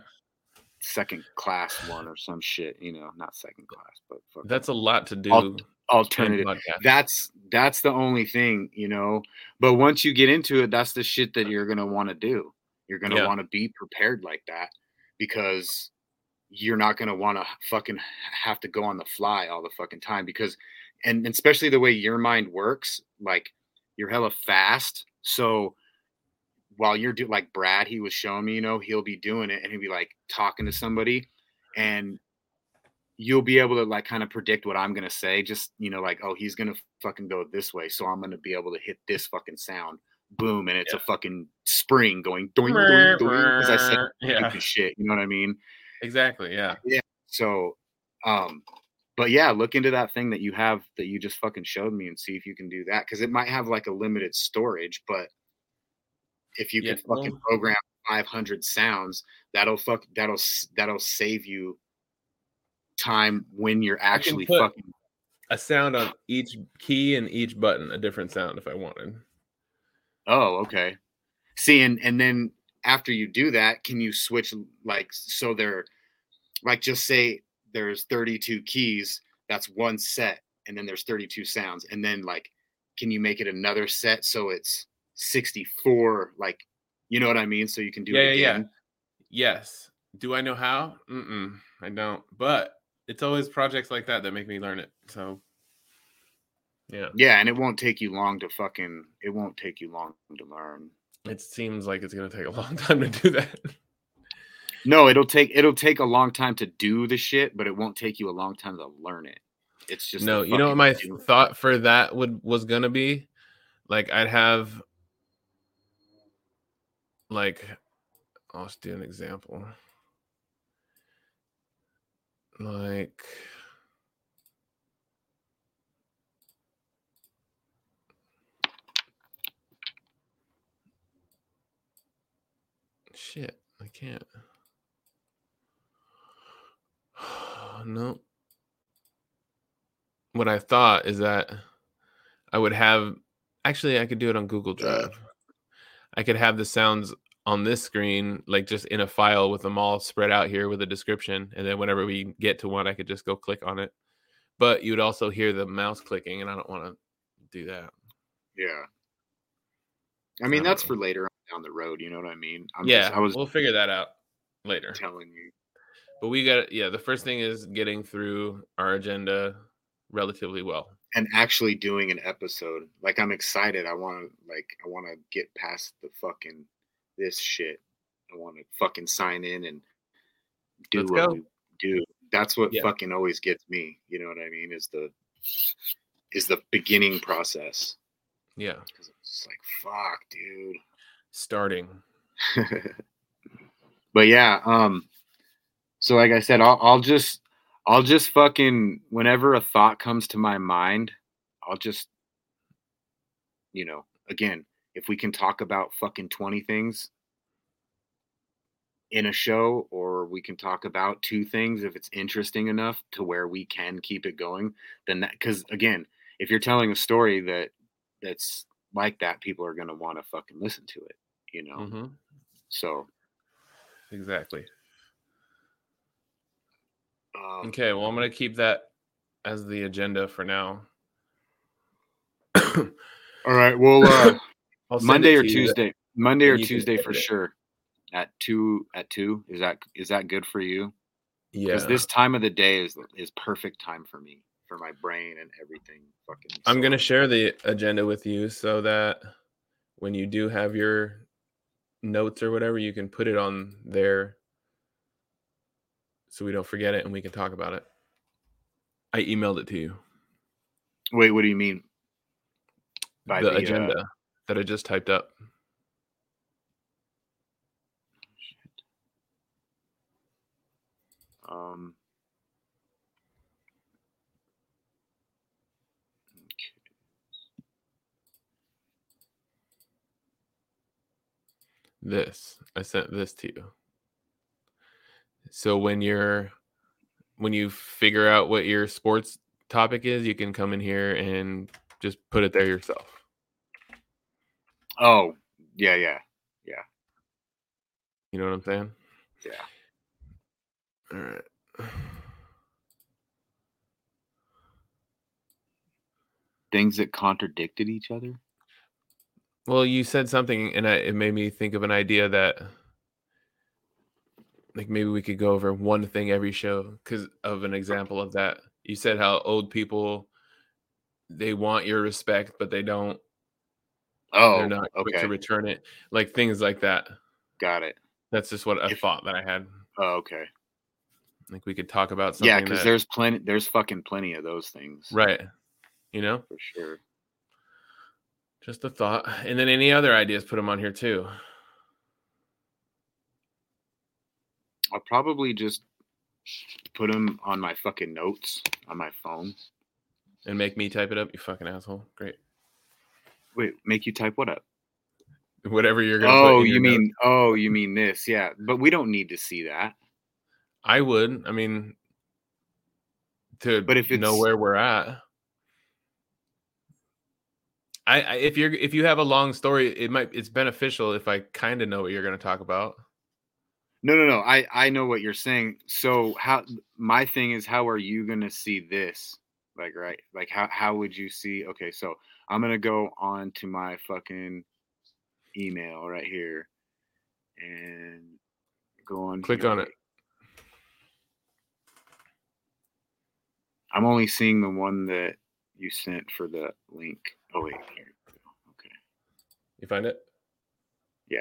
second class one or some shit. You know, not second class, but fucking. That's a lot to do. Al- alternative. That's that's the only thing, you know. But once you get into it, that's the shit that you're gonna want to do. You're gonna yeah. want to be prepared like that because. You're not going to want to fucking have to go on the fly all the fucking time because, and especially the way your mind works, like you're hella fast. So while you're doing like Brad, he was showing me, you know, he'll be doing it and he'll be like talking to somebody and you'll be able to like kind of predict what I'm going to say. Just, you know, like, oh, he's going to fucking go this way. So I'm going to be able to hit this fucking sound. Boom. And it's yeah. a fucking spring going doing, doing, doing, as I said, yeah. shit. You know what I mean? Exactly. Yeah. Yeah. So, um, but yeah, look into that thing that you have that you just fucking showed me and see if you can do that because it might have like a limited storage, but if you yeah, could fucking well, program five hundred sounds, that'll fuck that'll that'll save you time when you're actually fucking a sound on each key and each button, a different sound if I wanted. Oh, okay. See, and and then. After you do that, can you switch like so they're like just say there's thirty-two keys, that's one set, and then there's thirty-two sounds, and then like can you make it another set so it's sixty-four, like you know what I mean? So you can do yeah, it again. Yeah. Yes. Do I know how? Mm-mm, I don't. But it's always projects like that that make me learn it. So Yeah. Yeah, and it won't take you long to fucking it won't take you long to learn. It seems like it's going to take a long time to do that. No, it'll take it'll take a long time to do the shit, but it won't take you a long time to learn it. It's just no. You know what my thing. thought for that would was gonna be, like I'd have, like, I'll just do an example. Like, shit, I can't. No. What I thought is that I would have, actually, I could do it on Google Drive. I could have the sounds on this screen, like just in a file with them all spread out here with a description. And then whenever we get to one, I could just go click on it. But you would also hear the mouse clicking, and I don't want to do that. Yeah. I mean, I that's know. for later on down the road. You know what I mean? I'm yeah, just, I was we'll figure that out later. Telling you. But we got, yeah, the first thing is getting through our agenda relatively well. And actually doing an episode. Like, I'm excited. I want to, like, I want to get past the fucking this shit. I want to fucking sign in and do Let's what go. we do. That's what yeah. fucking always gets me. You know what I mean? Is the, is the beginning process. Yeah. Because it's like, fuck, dude. Starting. But yeah, um, so like I said, I'll, I'll just, I'll just fucking, whenever a thought comes to my mind, I'll just, you know, again, if we can talk about fucking twenty things in a show, or we can talk about two things, if it's interesting enough to where we can keep it going, then that, because again, if you're telling a story that that's like that, people are going to want to fucking listen to it, you know? Mm-hmm. So. Exactly. Um, okay, well, I'm going to keep that as the agenda for now. All right, well, uh, Monday or Tuesday, Monday or Tuesday for sure. At two, at two, is that is that good for you? Yeah. Because this time of the day is is perfect time for me, for my brain and everything. Fucking. I'm going to share the agenda with you so that when you do have your notes or whatever, you can put it on there. So we don't forget it, and we can talk about it. I emailed it to you. Wait, what do you mean? By the, the agenda uh... that I just typed up. Shit. Um. This. I sent this to you. So when you're, when you figure out what your sports topic is, you can come in here and just put it there yourself. Oh, yeah, yeah, yeah. You know what I'm saying? Yeah. All right. Things that contradicted each other? Well, you said something, and I, it made me think of an idea that, like, maybe we could go over one thing every show because of an example of that. You said how old people, they want your respect, but they don't. Oh, they're not quick okay. to return it. Like, things like that. Got it. That's just what a if, thought that I had. Oh, okay. Like, we could talk about something. Yeah, because there's plenty, there's fucking plenty of those things. Right. You know? For sure. Just a thought. And then any other ideas, put them on here too. I'll probably just put them on my fucking notes on my phone. And make me type it up, you fucking asshole. Great. Wait, make you type what up? Whatever you're going to oh, put in your you mean, notes. Oh, you mean this, yeah. But we don't need to see that. I would. I mean, to but if know where we're at. I, I if you're if you have a long story, it might it's beneficial if I kind of know what you're going to talk about. No, no, no. I, I know what you're saying. So how my thing is, how are you going to see this? Like, right. Like, how, how would you see? Okay. So I'm going to go on to my fucking email right here and go on. Click on it. I'm only seeing the one that you sent for the link. Oh, wait. Here we go. Okay. You find it? Yeah.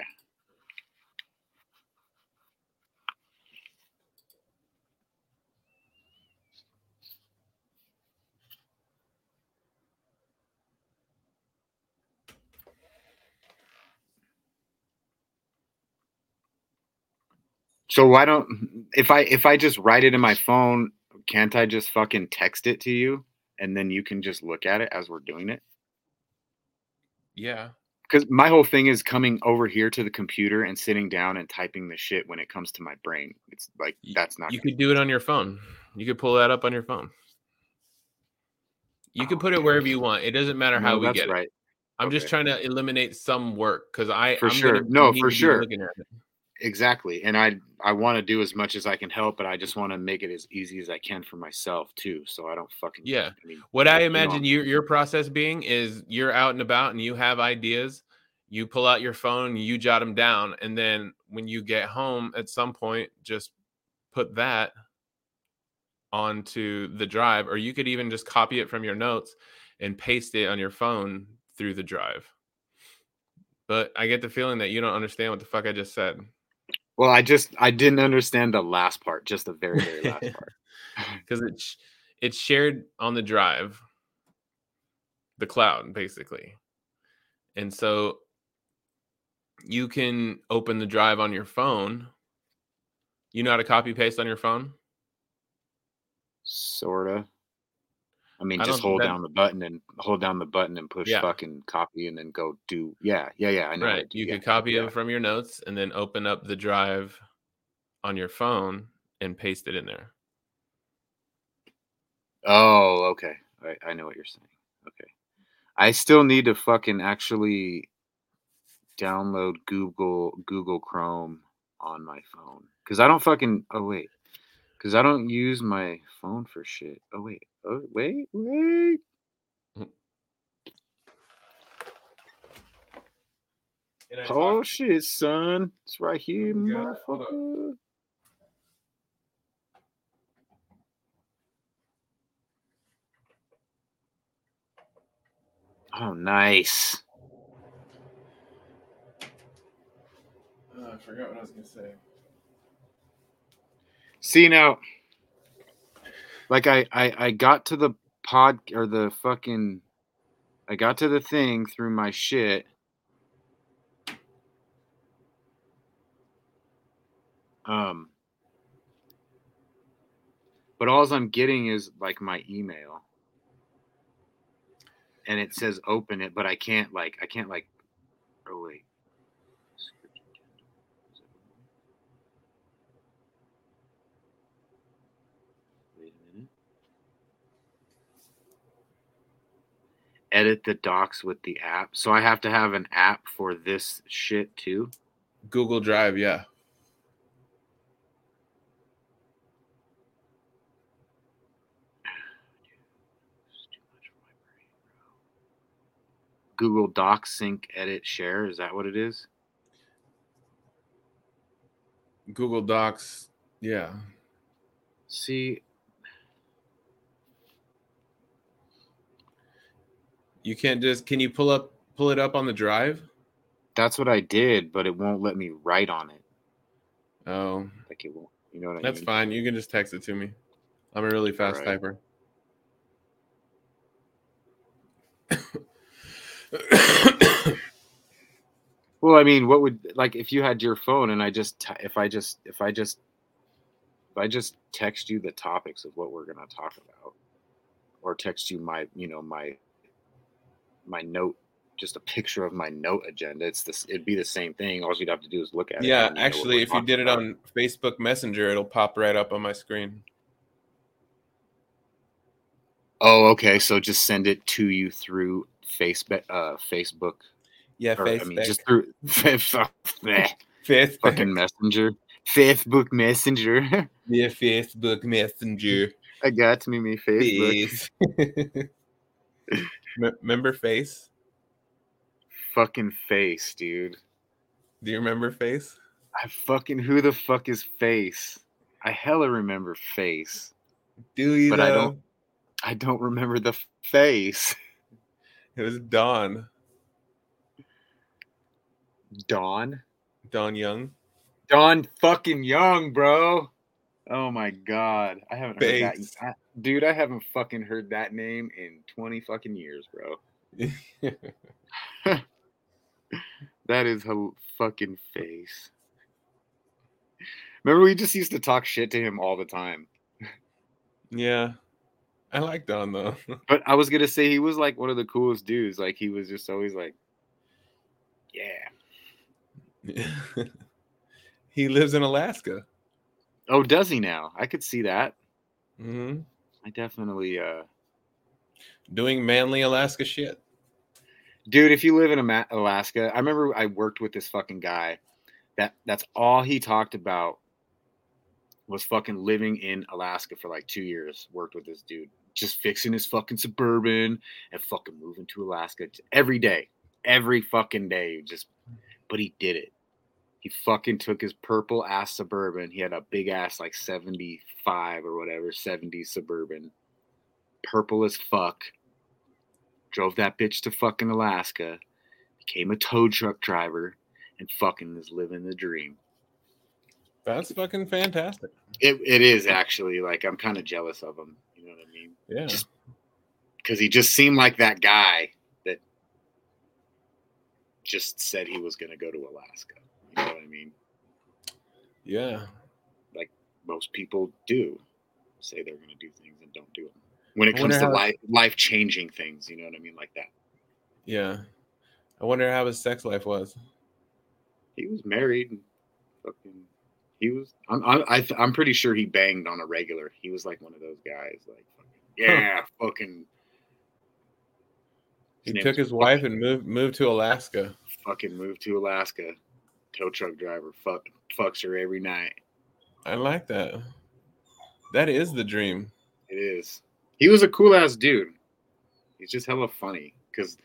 So why don't if I if I just write it in my phone, can't I just fucking text it to you and then you can just look at it as we're doing it? Yeah. Because my whole thing is coming over here to the computer and sitting down and typing the shit when it comes to my brain. It's like that's not. You could do it on your phone. You could pull that up on your phone. You could put it wherever you want. It doesn't matter how we get it. I'm just trying to eliminate some work because I for sure no for sure. Exactly. And I I want to do as much as I can help, but I just want to make it as easy as I can for myself, too. So I don't fucking. Yeah. I mean, what I imagine your, your process being is you're out and about and you have ideas. You pull out your phone, you jot them down. And then when you get home at some point, just put that onto the drive. Or you could even just copy it from your notes and paste it on your phone through the drive. But I get the feeling that you don't understand what the fuck I just said. Well, I just, I didn't understand the last part, just the very, very last part. Because it's it's shared on the drive, the cloud, basically. And so you can open the drive on your phone. You know how to copy paste on your phone? Sort of. I mean, I just hold that... down the button and hold down the button and push yeah. fucking copy and then go do. Yeah, yeah, yeah. I know. Right. I you yeah. can copy yeah. it from your notes and then open up the drive on your phone and paste it in there. Oh, okay. All right. I know what you're saying. Okay. I still need to fucking actually download Google Google Chrome on my phone because I don't fucking. Oh, wait. Because I don't use my phone for shit. Oh, wait. Oh, wait, wait. Oh, talk- shit, son. It's right here, motherfucker. Oh, nice. Oh, I forgot what I was going to say. See, now... Like I, I, I got to the pod or the fucking, I got to the thing through my shit. Um, but all I'm getting is like my email, and it says open it, but I can't like, I can't like, oh wait. Edit the docs with the app. So I have to have an app for this shit too? Google Drive, yeah. Google Docs, sync, edit, share. Is that what it is? Google Docs, yeah. See... You can't just, can you pull up, pull it up on the drive? That's what I did, but it won't let me write on it. Oh. Like it won't, you know what I mean? That's fine. You can just text it to me. I'm a really fast All right. typer. Well, I mean, what would, like, if you had your phone and I just, if I just, if I just, if I just text you the topics of what we're going to talk about or text you my, you know, my, my note, just a picture of my note agenda. It's this. It'd be the same thing. All you'd have to do is look at yeah, it. Yeah, actually, if you did it on Facebook Messenger, it'll pop right up on my screen. Oh, okay. So just send it to you through Facebook. Uh, Facebook. Yeah, or, Facebook. I mean, just through Facebook. Fucking Messenger. Facebook Messenger. Yeah, Facebook Messenger. I got me me Facebook. Face. Remember Face? Fucking Face, dude. Do you remember Face? I fucking... Who the fuck is Face? I hella remember Face. Do you, but though? I don't... I don't remember the face. It was Don. Don? Don Young. Don fucking Young, bro. Oh my God. I haven't Bates. heard that. I, dude, I haven't fucking heard that name in twenty fucking years, bro. That is her fucking face. Remember, we just used to talk shit to him all the time. Yeah. I like Don, though. But I was going to say, he was like one of the coolest dudes. Like, he was just always like, yeah. He lives in Alaska. Oh, does he now? I could see that. Mm-hmm. I definitely. Uh... Doing manly Alaska shit. Dude, if you live in Alaska, I remember I worked with this fucking guy. That That's all he talked about was fucking living in Alaska for like two years. Worked with this dude. Just fixing his fucking Suburban and fucking moving to Alaska every day. Every fucking day. Just, but he did it. He fucking took his purple ass Suburban. He had a big ass like seventy-five or whatever, seventy Suburban. Purple as fuck. Drove that bitch to fucking Alaska, became a tow truck driver, and fucking is living the dream. That's fucking fantastic. It it is actually. Like, I'm kind of jealous of him. You know what I mean? Yeah. Just because he just seemed like that guy that just said he was going to go to Alaska. You know what I mean? Yeah. Like most people do, say they're going to do things and don't do them. When it comes to life, life-changing things, you know what I mean, like that. Yeah, I wonder how his sex life was. He was married. And fucking, he was. I'm. I, I'm pretty sure he banged on a regular. He was like one of those guys, like, yeah, huh. fucking. He took his wife fucking, and moved moved to Alaska. Fucking moved to Alaska. Tow truck driver. Fuck fucks her every night. I like that. That is the dream. It is. He was a cool-ass dude. He's just hella funny. Because,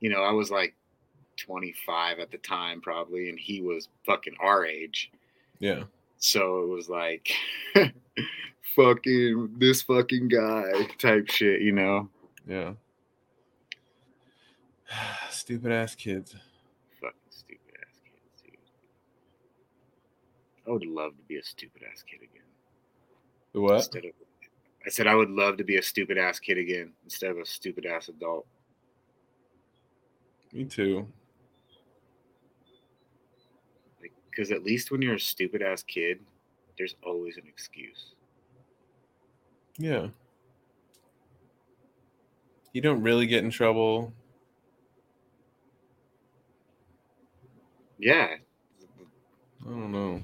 you know, I was like twenty-five at the time probably, and he was fucking our age. Yeah. So it was like, fucking this fucking guy type shit, you know? Yeah. Stupid-ass kids. Fucking stupid-ass kids, dude. I would love to be a stupid-ass kid again. What? Instead of... I said I would love to be a stupid-ass kid again instead of a stupid-ass adult. Me too. Because like, at least when you're a stupid-ass kid, there's always an excuse. Yeah. You don't really get in trouble. Yeah. I don't know.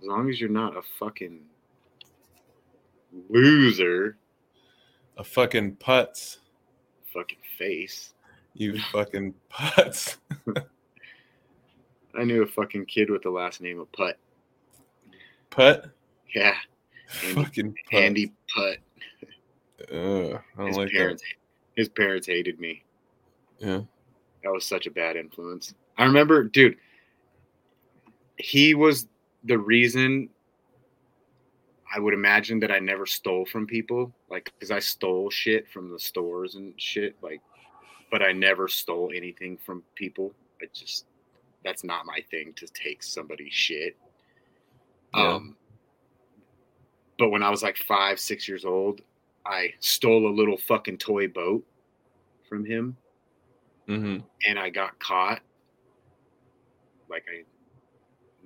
As long as you're not a fucking... loser. A fucking putz. Fucking face. You fucking putz. I knew a fucking kid with the last name of Putt. Putt? Yeah. Andy, fucking Putt. Andy Putt. Ugh, I don't his like parents, that. His parents hated me. Yeah. That was such a bad influence. I remember, dude, he was the reason... I would imagine that I never stole from people, like, because I stole shit from the stores and shit, like, but I never stole anything from people. I just, that's not my thing to take somebody's shit. Yeah. Um, but when I was like five, six years old, I stole a little fucking toy boat from him. Mm-hmm. And I got caught. Like, I,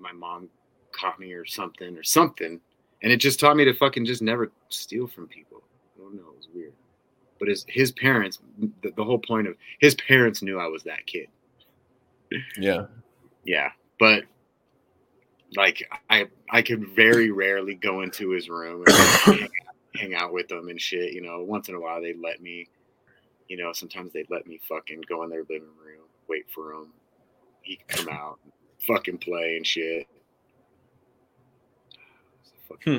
my mom caught me or something or something. And it just taught me to fucking just never steal from people. I don't know. It was weird. But his, his parents, the, the whole point of his parents knew I was that kid. Yeah. Yeah. But like I I could very rarely go into his room and hang, hang out with them and shit. You know, once in a while they'd let me, you know, sometimes they'd let me fucking go in their living room, wait for him. He could come out, and fucking play and shit. Hmm.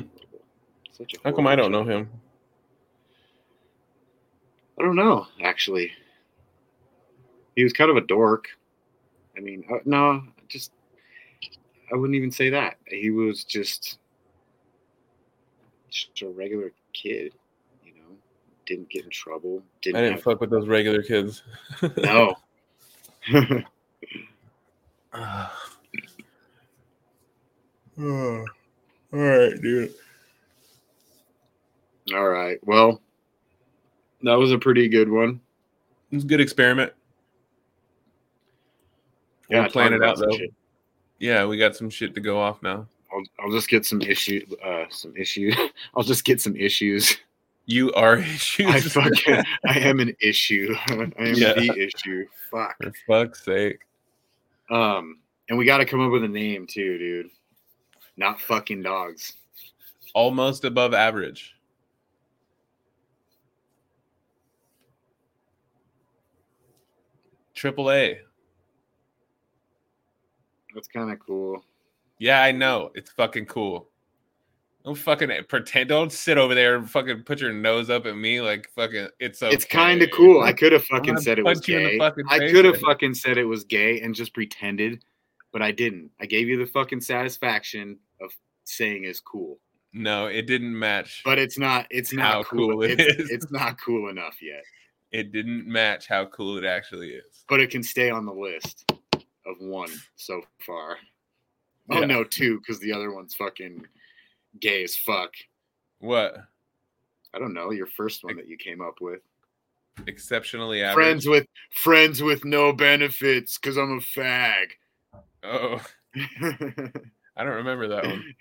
Such a How come I don't show. know him? I don't know, actually. He was kind of a dork. I mean, uh, no, just, I wouldn't even say that. He was just, just a regular kid, you know? didn't get in trouble. Didn't I didn't have... fuck with those regular kids. No. uh, all right, dude. All right. Well, that was a pretty good one. It was a good experiment. Yeah, we'll plan it out though. Shit. Yeah, we got some shit to go off now. I'll I'll just get some issue uh some issues. I'll just get some issues. You are issues. I fucking I am an issue. I am yeah. the issue. Fuck. For fuck's sake. Um, and we got to come up with a name too, dude. Not fucking dogs. Almost above average. Triple A. That's kind of cool. Yeah, I know. It's fucking cool. Don't fucking pretend. Don't sit over there and fucking put your nose up at me like fucking it's okay. It's kind of cool. I could have fucking said it was gay. I could have fucking said it was gay and just pretended, but I didn't. I gave you the fucking satisfaction of saying it's cool. No, it didn't match. But it's not it's not cool. cool it it's, is. it's not cool enough yet. It didn't match how cool it actually is. But it can stay on the list of one so far. Oh, yeah. No, two, because the other one's fucking gay as fuck. What? I don't know. Your first one that you came up with. Exceptionally average. Friends with friends with no benefits, because I'm a fag. Oh. I don't remember that one.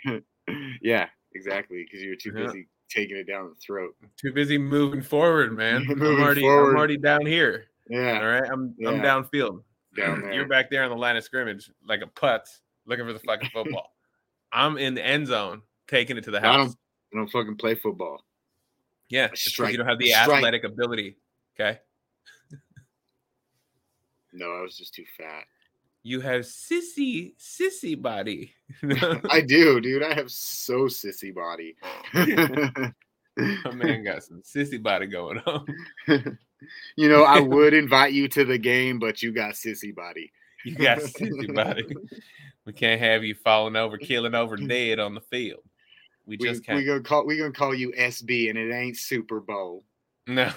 Yeah, exactly, because you were too yeah. busy taking it down the throat. Too busy moving forward, man. moving I'm, already, forward. I'm already down here. Yeah. All right? I'm, yeah. I'm downfield. Down there. You're back there on the line of scrimmage like a putz. Looking for the fucking football. I'm in the end zone, taking it to the house. I don't, I don't fucking play football. Yeah, strike, you don't have the strike. athletic ability. Okay. No, I was just too fat. You have sissy, sissy body. I do, dude. I have so sissy body. My man got some sissy body going on. You know, I would invite you to the game, but you got sissy body. You got sissy body. We can't have you falling over, killing over dead on the field. We just we, can't. We're going to call, we gonna call you S B, and it ain't Super Bowl. No.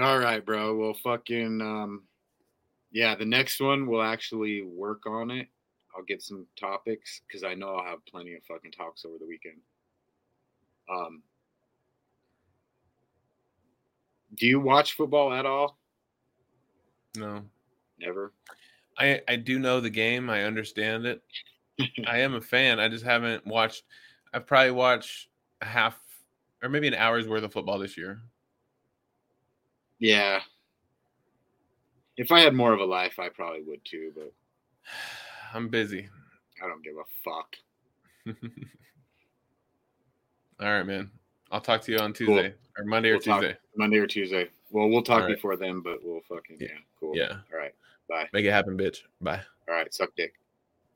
All right, bro. Well, fucking, um, yeah, the next one, we'll actually work on it. I'll get some topics, because I know I'll have plenty of fucking talks over the weekend. Um, do you watch football at all? No, never. I, I do know the game. I understand it. I am a fan. I just haven't watched. I've probably watched a half or maybe an hour's worth of football this year. Yeah. If I had more of a life, I probably would too, but I'm busy. I don't give a fuck. All right, man. I'll talk to you on Tuesday cool. or Monday we'll or Tuesday. Talk Monday or Tuesday. Well, we'll talk right. before then, but we'll fucking, yeah, cool. Yeah. All right. Bye. Make it happen, bitch. Bye. All right. Suck dick.